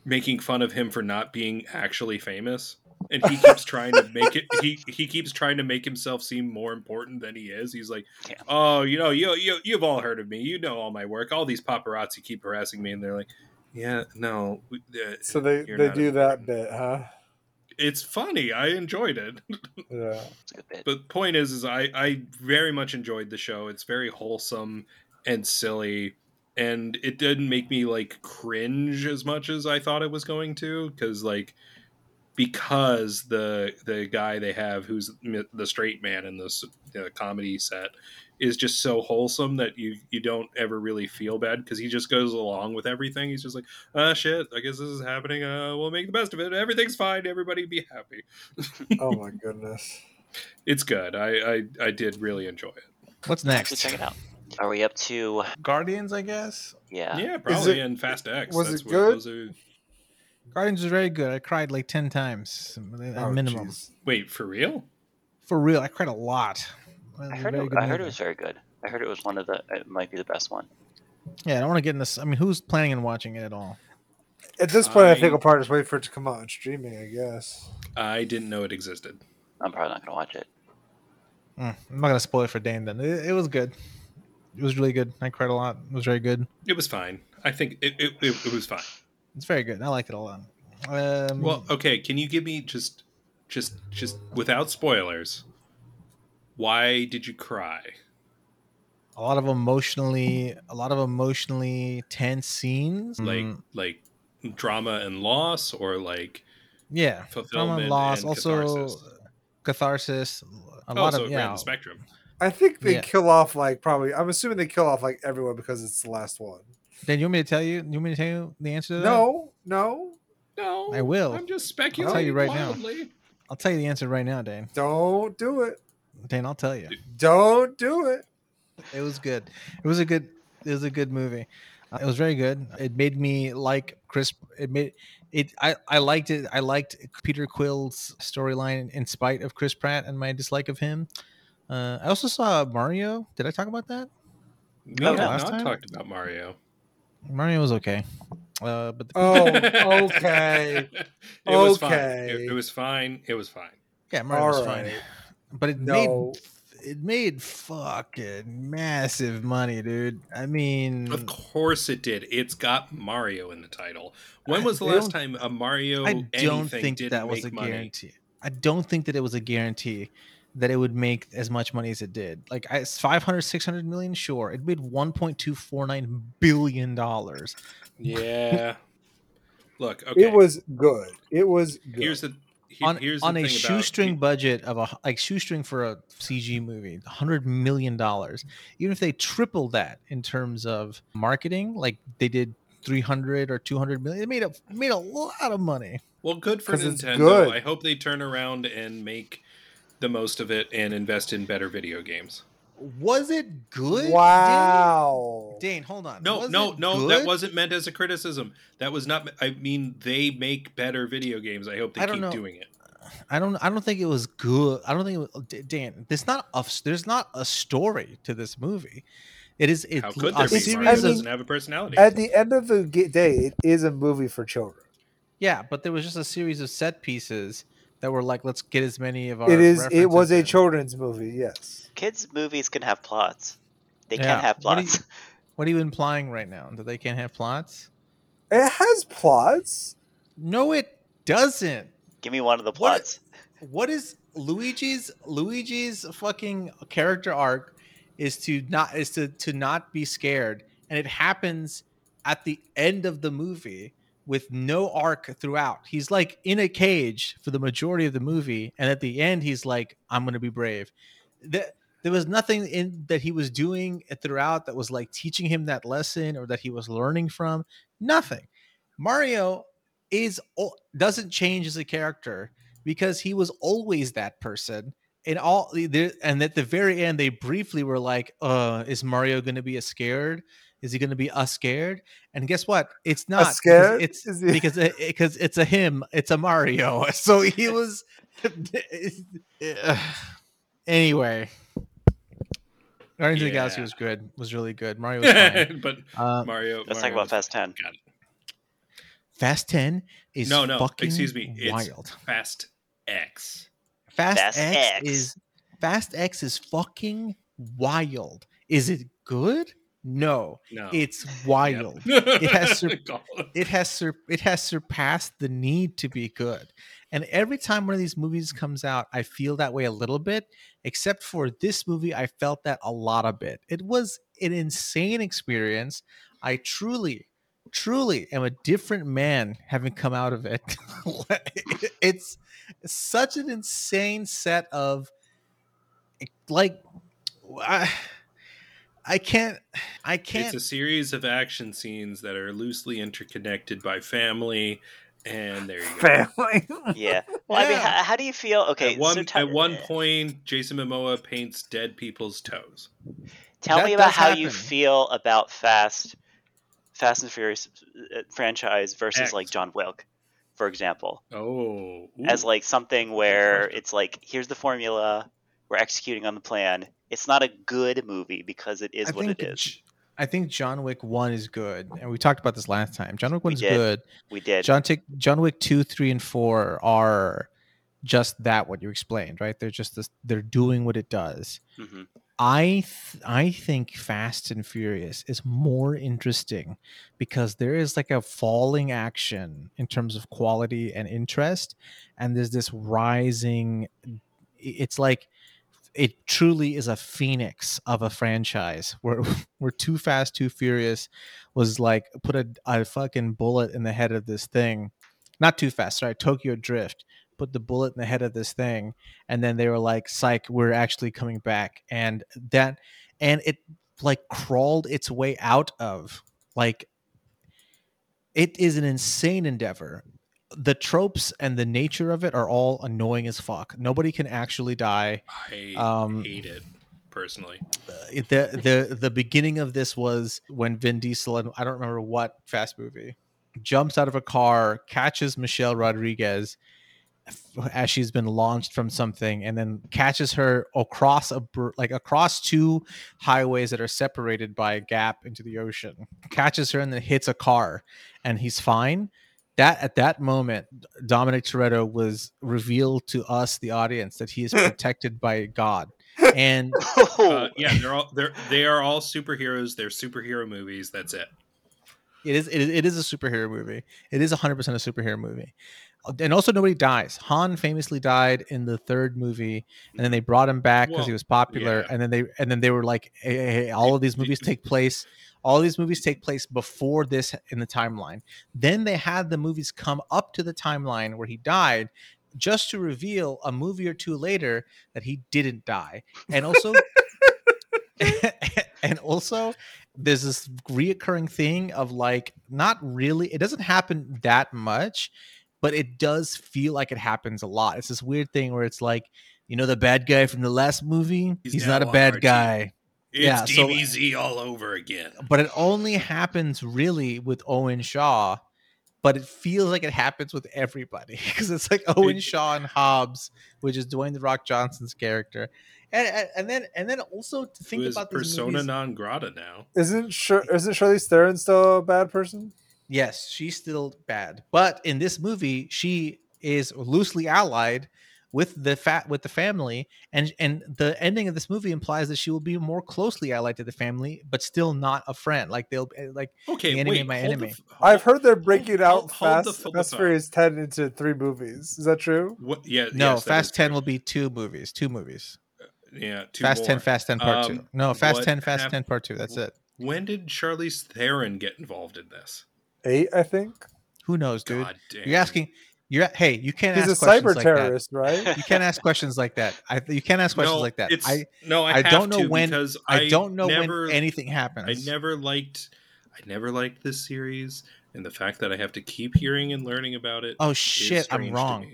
making fun of him for not being actually famous, and he keeps trying to make it. He, he keeps trying to make himself seem more important than he is. He's like, yeah. oh, you know, you you you've all heard of me. You know all my work. All these paparazzi keep harassing me, and they're like, yeah, no. Uh, so they they do that bit, huh? It's funny. I enjoyed it. Yeah. But the point is, is I, I very much enjoyed the show. It's very wholesome and silly. And it didn't make me like cringe as much as I thought it was going to. Cause like, because the, the guy they have, who's the straight man in this uh, comedy set is just so wholesome that you, you don't ever really feel bad. Cause he just goes along with everything. He's just like, ah, shit, I guess this is happening. Uh, we'll make the best of it. Everything's fine. Everybody be happy. Oh my goodness. It's good. I, I, I did really enjoy it. What's next? Let's check it out. Are we up to Guardians, I guess? Yeah. Yeah, probably. And Fast X. Was That's it good? Those are... Guardians is very good. I cried like ten times at oh, minimum. Geez. Wait, for real? For real, I cried a lot. I heard. It, I heard it was very good. I heard it was one of the. It might be the best one. Yeah, I don't want to get in this. I mean, who's planning on watching it at all? At this point, I, I think we'll probably just wait for it to come out on streaming. I guess. I didn't know it existed. I'm probably not going to watch it. Mm, I'm not going to spoil it for Dane. Then it, it was good. It was really good. I cried a lot. It was very good. It was fine. I think it. It, it, it was fine. It's very good. I liked it a lot. Um, well, okay. Can you give me just, just, just without spoilers? Why did you cry? A lot of emotionally, a lot of emotionally tense scenes, like mm. like drama and loss, or like yeah, drama and loss, and also catharsis. catharsis a oh, lot so of yeah, the spectrum. I think they yeah. kill off like probably. I'm assuming they kill off like everyone because it's the last one. Then you want me to tell you? You want me to tell you the answer to that? No, no, no. I will. I'm just speculating. I'll tell you right wildly. now. I'll tell you the answer right now, Dane. Don't do it. Dane, I'll tell you. Don't do it. It was good. It was a good. It was a good movie. Uh, it was very good. It made me like Chris. It made it. I, I liked it. I liked Peter Quill's storyline in spite of Chris Pratt and my dislike of him. Uh, I also saw Mario. Did I talk about that? No, no, I talked about Mario. Mario was okay. Uh, but the- oh, okay. It okay. was fine. It, it was fine. It was fine. Yeah, Mario All was right. fine. But it no. made it made fucking massive money, dude. I mean, of course it did. It's got Mario in the title. When was I the last time a Mario? I don't think that was a money? guarantee. I don't think that it was a guarantee that it would make as much money as it did. Like five hundred, six hundred million, sure. It made one point two four nine billion dollars. Yeah. Look, okay. It was good. It was good. Here's the he, on, here's on the a thing shoestring about, budget of a like shoestring for a C G movie, one hundred million dollars. Even if they triple that in terms of marketing, like they did three hundred or two hundred million, it made a made a lot of money. Well, good for Nintendo. Good. I hope they turn around and make the most of it and invest in better video games. Was it good? Wow. Dane, Dane hold on. No, was no, no. That wasn't meant as a criticism. That was not. I mean, they make better video games. I hope they I keep doing it. I don't. I don't think it was good. I don't think. It was, Dan, there's not a. There's not a story to this movie. It is. It, How could there be? Mario doesn't have a personality. At the end of the day, it is a movie for children. Yeah, but there was just a series of set pieces that were like, let's get as many of our. It is. It was a in. children's movie. Yes. Kids' movies can have plots. They yeah. can have plots. What are, you, what are you implying right now? That they can't have plots? It has plots. No, it doesn't. Give me one of the plots. What, what is Luigi's Luigi's fucking character arc is to not is to, to not be scared, and it happens at the end of the movie. With no arc throughout. He's like in a cage for the majority of the movie. And at the end, he's like, I'm going to be brave. There, there was nothing in that he was doing throughout that was like teaching him that lesson or that he was learning from. Nothing. Mario is doesn't change as a character because he was always that person. And, all, and at the very end, they briefly were like, uh, is Mario going to be a scared? Is he going to be us scared? And guess what? It's not. A scared? It's Is he... because it, because it's a him. It's a Mario. So he was. Anyway, Guardians yeah. of the Galaxy was good. Was really good. Mario was fine. but uh, Mario. Let's Mario talk about Fast ten. Got it. Fast ten is no no. Fucking excuse me. It's wild. Fast X. Fast, Fast X, X is Fast X is fucking wild. Is it good? No, no, it's wild. Yep. it has sur- it has sur- it has surpassed the need to be good. And every time one of these movies comes out, I feel that way a little bit. Except for this movie, I felt that a lot of it. It was an insane experience. I truly, truly am a different man having come out of it. It's such an insane set of like. I, I can't, I can't. It's a series of action scenes that are loosely interconnected by family, and there you go. Family. yeah. Well, yeah. I mean, how, how do you feel? Okay. At one, so t- at one point, Jason Momoa paints dead people's toes. Tell that me about how happen. you feel about Fast, Fast and Furious franchise versus X. like John Wick, for example. Oh. Ooh. As like something where it's like, here's the formula. We're executing on the plan. It's not a good movie because it is I what it is. I think John Wick one is good. And we talked about this last time. John Wick one is good. We did. John, T- John Wick two, three, and four are just that, what you explained, right? They're just this, they're doing what it does. Mm-hmm. I th- I think Fast and Furious is more interesting because there is like a falling action in terms of quality and interest. And there's this rising... It's like... It truly is a phoenix of a franchise where where Too Fast, Too Furious was like put a, a fucking bullet in the head of this thing. Not Too Fast, sorry, Tokyo Drift put the bullet in the head of this thing, and then they were like, "Psych, we're actually coming back." And that, and it like crawled its way out of like. It is an insane endeavor. The tropes and the nature of it are all annoying as fuck. Nobody can actually die. I um, hate it personally. The, the the beginning of this was when Vin Diesel and I don't remember what Fast movie jumps out of a car, catches Michelle Rodriguez as she's been launched from something, and then catches her across a like across two highways that are separated by a gap into the ocean. Catches her and then hits a car, and he's fine. that at that moment, Dominic Toretto was revealed to us, the audience, that he is protected by God. And uh, yeah, they're all they're they are all superheroes. They're superhero movies. That's it. It is it is it is a superhero movie. It is one hundred percent a superhero movie. And also, nobody dies. Han famously died in the third movie, and then they brought him back because he was popular. Yeah. And then they and then they were like, hey, hey, hey, all of these movies take place. All these movies take place before this in the timeline. Then they had the movies come up to the timeline where he died, just to reveal a movie or two later that he didn't die. And also, and also, there's this reoccurring thing of like, not really, it doesn't happen that much, but it does feel like it happens a lot. It's this weird thing where it's like, you know, the bad guy from the last movie, he's, he's not a bad guy. It's yeah, D B Z so, all over again. But it only happens really with Owen Shaw, but it feels like it happens with everybody because it's like Owen Shaw and Hobbs, which is Dwayne The Rock Johnson's character. And, and then and then also to think about this persona non grata now. Isn't Char- isn't Charlize Theron still a bad person? Yes, she's still bad, but in this movie, she is loosely allied with the fat with the family, and and the ending of this movie implies that she will be more closely allied to the family, but still not a friend. Like they'll like okay, the enemy, wait, my enemy. The, hold, I've heard they're breaking hold, out hold, Fast hold Fast Furious ten into three movies. Is that true? What? Yeah. No, yes, Fast ten true. Will be two momovies. Two movies. Uh, yeah. Two Fast more. ten, Fast ten Part um, Two. No, Fast ten, Fast happened, ten Part Two. That's it. When did Charlize Theron get involved in this? Eight, I think. Who knows, dude? God damn. You're asking. You're hey, you can't He's ask questions like that. He's a cyber terrorist, right? You can't ask questions like that. I you can't ask questions no, like that. It's, I no, I, I don't know when. I, I don't know never, when anything happens. I never liked. I never liked this series, and the fact that I have to keep hearing and learning about it. Oh shit! I'm wrong.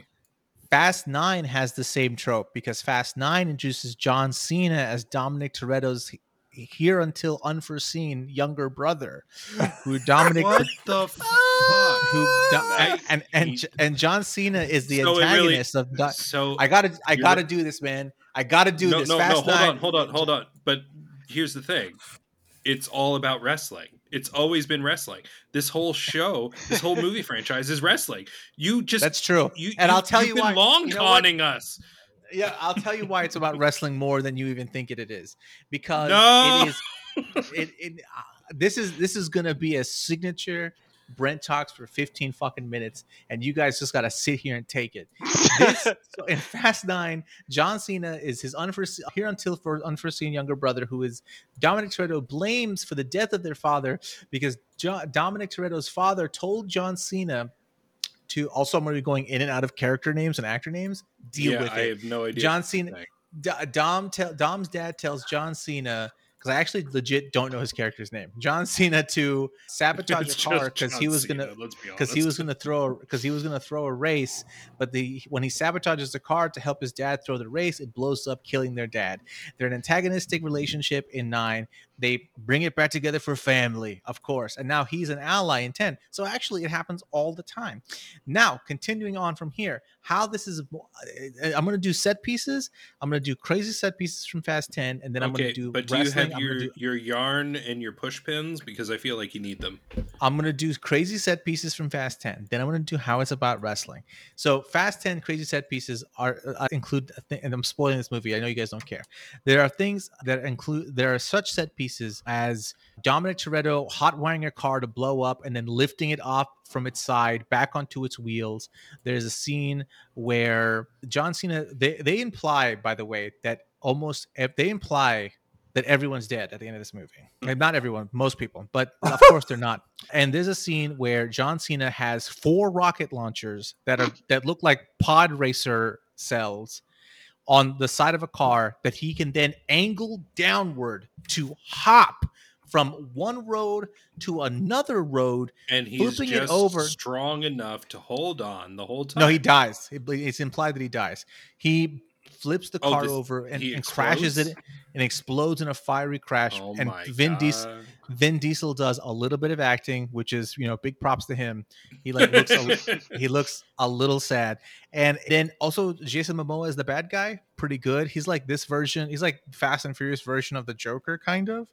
Fast Nine has the same trope because Fast Nine introduces John Cena as Dominic Toretto's here until unforeseen younger brother who Dominic what the fuck? Who do- and and and John Cena is the so antagonist really, of Do- so I gotta I gotta do this man I gotta do no, this no Fast no hold nine. on hold on hold on but here's the thing, it's all about wrestling. It's always been wrestling. This whole show, this whole movie franchise is wrestling. You just that's true you, and you, I'll tell you've you been why long conning you know us. Yeah, I'll tell you why it's about wrestling more than you even think it, it is. Because no! it is it, it uh, this is this is gonna be a signature Brent Talks for fifteen fucking minutes, and you guys just gotta sit here and take it. This, so in Fast Nine, John Cena is his unforeseen here until for unforeseen younger brother, who is Dominic Toretto blames for the death of their father because John, Dominic Toretto's father told John Cena. To also, I'm going to be going in and out of character names and actor names. Deal yeah, with it. I have no idea. John Cena. D- Dom. Te- Dom's dad tells John Cena because I actually legit don't know his character's name. John Cena to sabotage the car because he was going to because he was going to throw because he was going to throw a race. But the when he sabotages the car to help his dad throw the race, it blows up, killing their dad. They're an antagonistic relationship in nine. They bring it back together for family, of course. And now he's an ally in ten. So actually it happens all the time. Now, continuing on from here, how this is, I'm going to do set pieces. I'm going to do crazy set pieces from Fast ten. And then I'm okay, going to do but wrestling. Do you have your, do, your yarn and your push pins? Because I feel like you need them. I'm going to do crazy set pieces from Fast ten. Then I'm going to do how it's about wrestling. So Fast ten crazy set pieces are uh, include, and I'm spoiling this movie. I know you guys don't care. There are things that include, there are such set pieces as Dominic Toretto hot-wiring a car to blow up and then lifting it off from its side back onto its wheels. There's a scene where John Cena, they, they imply, by the way, that almost, they imply that everyone's dead at the end of this movie. And not everyone, most people, but of course they're not. And there's a scene where John Cena has four rocket launchers that are that look like pod racer cells on the side of a car that he can then angle downward to hop from one road to another road, and he's flipping just it over. Strong enough to hold on the whole time. No, he dies. It's implied that he dies. He flips the oh, car this, over and, and crashes it and explodes in a fiery crash. Oh and Vin Diesel, Vin Diesel does a little bit of acting, which is, you know, big props to him. He like looks a, he looks a little sad. And then also Jason Momoa is the bad guy. Pretty good. He's like this version. He's like Fast and Furious version of the Joker, kind of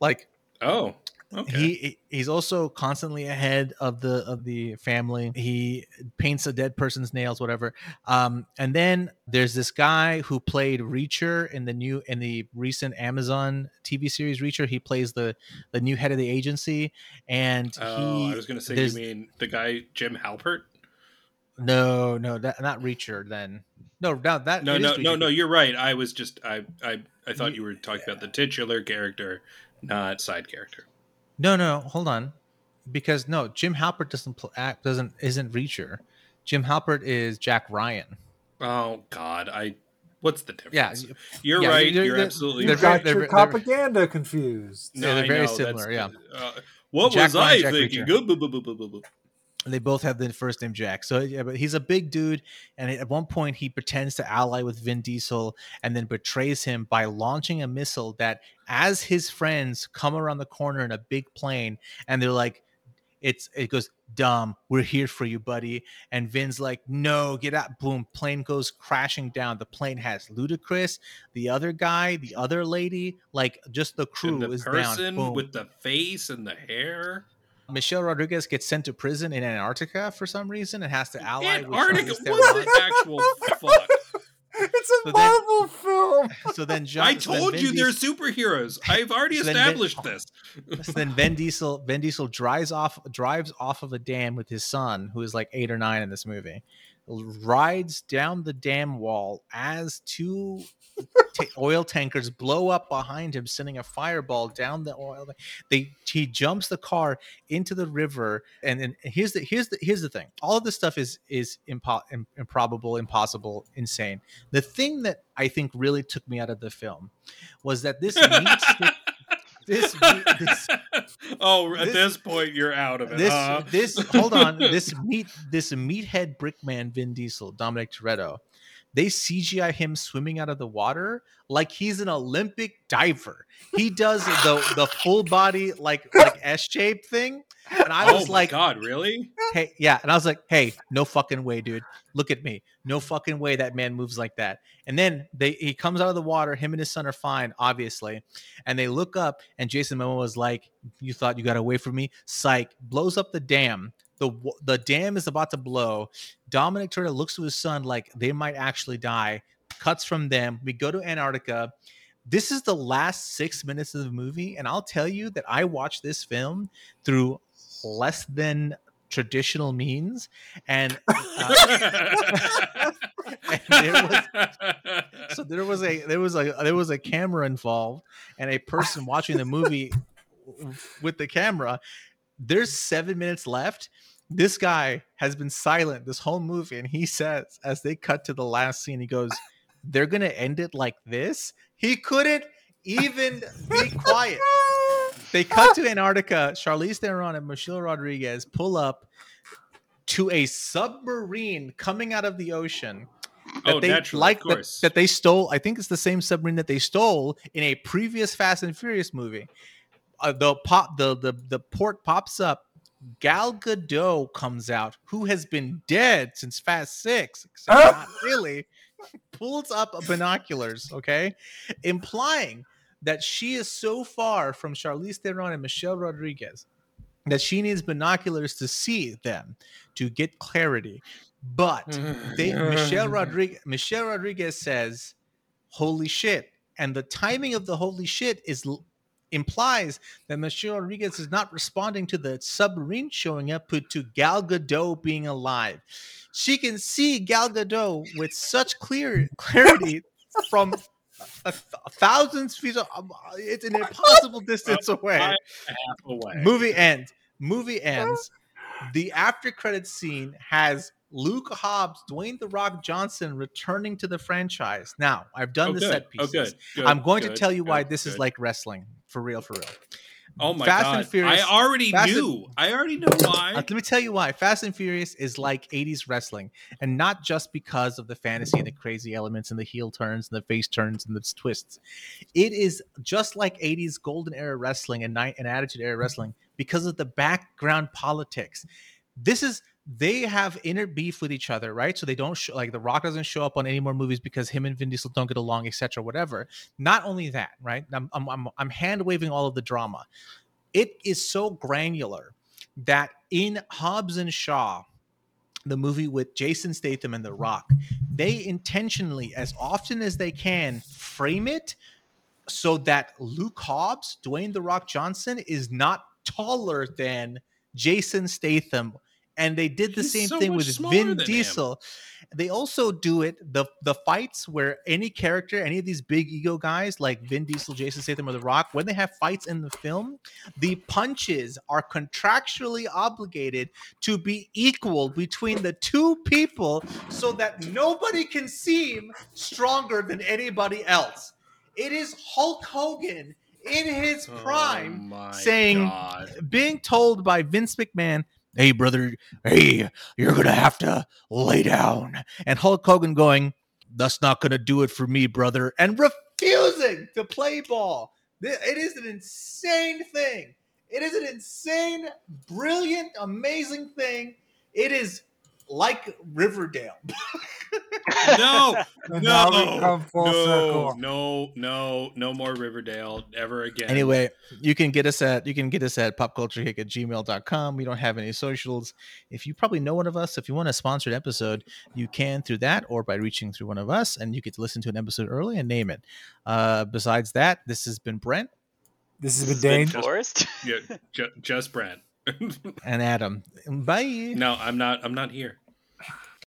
like, oh, Okay. He he's also constantly ahead of the of the family. He paints a dead person's nails, whatever. Um, and then there's this guy who played Reacher in the new in the recent Amazon T V series Reacher. He plays the the new head of the agency. And oh, he, I was going to say, you mean the guy Jim Halpert? No, no, that, not Reacher. Then no, no, that no, no, no, no. You're right. I was just I I I thought you were talking about the titular character, not side character. No, no, hold on, because no, Jim Halpert doesn't act, doesn't isn't Reacher. Jim Halpert is Jack Ryan. Oh God, I. What's the difference? Yeah, you're yeah, right. You're, you're absolutely they're, right. They're, they're, they're, propaganda confused. No, yeah, they're I very know, similar. Yeah. Uh, what Jack was Ryan, I Jack thinking? Good, boo, boo, boo, boo, boo, boo. They both have the first name Jack. So yeah, but he's a big dude, and at one point he pretends to ally with Vin Diesel and then betrays him by launching a missile that, as his friends come around the corner in a big plane, and they're like, it's it goes, "Dom, we're here for you, buddy." And Vin's like, "No, get out." Boom, plane goes crashing down. The plane has Ludacris, the other guy, the other lady, like just the crew the is down. The person with the face and the hair. Michelle Rodriguez gets sent to prison in Antarctica for some reason and has to ally Antarctica, with Antarctica. What the actual fuck? It's a so Marvel then, film. So then, John, I told then you they're Diesel, superheroes. I've already so established Vin, this. So then Vin Diesel, Vin Diesel drives off, drives off of a dam with his son, who is like eight or nine in this movie. Rides down the dam wall as two t- oil tankers blow up behind him, sending a fireball down the oil. They he jumps the car into the river, and then here's the here's the here's the thing. All of this stuff is is impo- improbable, impossible, insane. The thing that I think really took me out of the film was that this meets. The- This, this oh at this, this point you're out of it this huh? this hold on this meat this meathead brickman Vin Diesel, Dominic Toretto, they C G I him swimming out of the water like he's an Olympic diver. He does the the full body like like S shape thing, and I was oh my like God, really? Hey, yeah, and I was like, hey, no fucking way, dude. Look at me. No fucking way that man moves like that. And then they he comes out of the water. Him and his son are fine, obviously. And they look up, and Jason Momoa was like, "You thought you got away from me? Psych!" Blows up the dam. The the dam is about to blow. Dominic Toretto looks to his son like they might actually die. Cuts from them. We go to Antarctica. This is the last six minutes of the movie, and I'll tell you that I watched this film through less than traditional means, and, uh, and there was, so there was a there was a there was a camera involved and a person watching the movie with the camera. There's seven minutes left. This guy has been silent this whole movie, and he says, as they cut to the last scene, he goes, "They're gonna end it like this." He couldn't even be quiet. They cut to Antarctica. Charlize Theron and Michelle Rodriguez pull up to a submarine coming out of the ocean that oh, they naturally, like of course. That, that they stole. I think it's the same submarine that they stole in a previous Fast and Furious movie. Uh, the pop, the, the the port pops up. Gal Gadot comes out, who has been dead since Fast Six, except oh. not really. Pulls up binoculars, okay, implying that she is so far from Charlize Theron and Michelle Rodriguez that she needs binoculars to see them to get clarity. But they, Michelle Rodriguez, Michelle Rodriguez says, "Holy shit!" And the timing of the "holy shit" is implies that Michelle Rodriguez is not responding to the submarine showing up, but to Gal Gadot being alive. She can see Gal Gadot with such clear clarity from a th- thousands feet. Of, um, it's an impossible distance away. Half away. Movie ends. Movie ends. The after credits scene has Luke Hobbs, Dwayne "The Rock" Johnson returning to the franchise. Now, I've done oh, the good. set pieces. Oh, good. Good. I'm going good. to tell you good. why this good. is like wrestling. For real, for real. Oh my Fast God. And Furious, I already Fast knew. And, I already know why. Let me tell you why. Fast and Furious is like eighties wrestling, and not just because of the fantasy and the crazy elements and the heel turns and the face turns and the twists. It is just like eighties golden era wrestling and night and attitude era wrestling because of the background politics. This is. They have inner beef with each other, right? So they don't show, like The Rock doesn't show up on any more movies because him and Vin Diesel don't get along, et cetera, whatever. Not only that, right? I'm I'm I'm, I'm hand waving all of the drama. It is so granular that in Hobbs and Shaw, the movie with Jason Statham and The Rock, they intentionally, as often as they can, frame it so that Luke Hobbs, Dwayne The Rock Johnson, is not taller than Jason Statham. And they did the He's same so thing with Vin Diesel. Him. They also do it, the, the fights where any character, any of these big ego guys like Vin Diesel, Jason Statham, or The Rock, when they have fights in the film, the punches are contractually obligated to be equal between the two people so that nobody can seem stronger than anybody else. It is Hulk Hogan in his prime oh saying, God. being told by Vince McMahon, "Hey, brother, hey, you're going to have to lay down." And Hulk Hogan going, "That's not going to do it for me, brother," and refusing to play ball. It is an insane thing. It is an insane, brilliant, amazing thing. It is like Riverdale. no, no, no, no, no, no more Riverdale ever again. Anyway, you can get us at you can get us at popculturehick at gmail dot com. We don't have any socials. If you probably know one of us, if you want a sponsored episode, you can through that or by reaching through one of us, and you get to listen to an episode early and name it. Uh, besides that, this has been Brent. This has been Dane. Forrest. Yeah, ju- just Brent. And Adam. Bye. No, I'm not. I'm not here.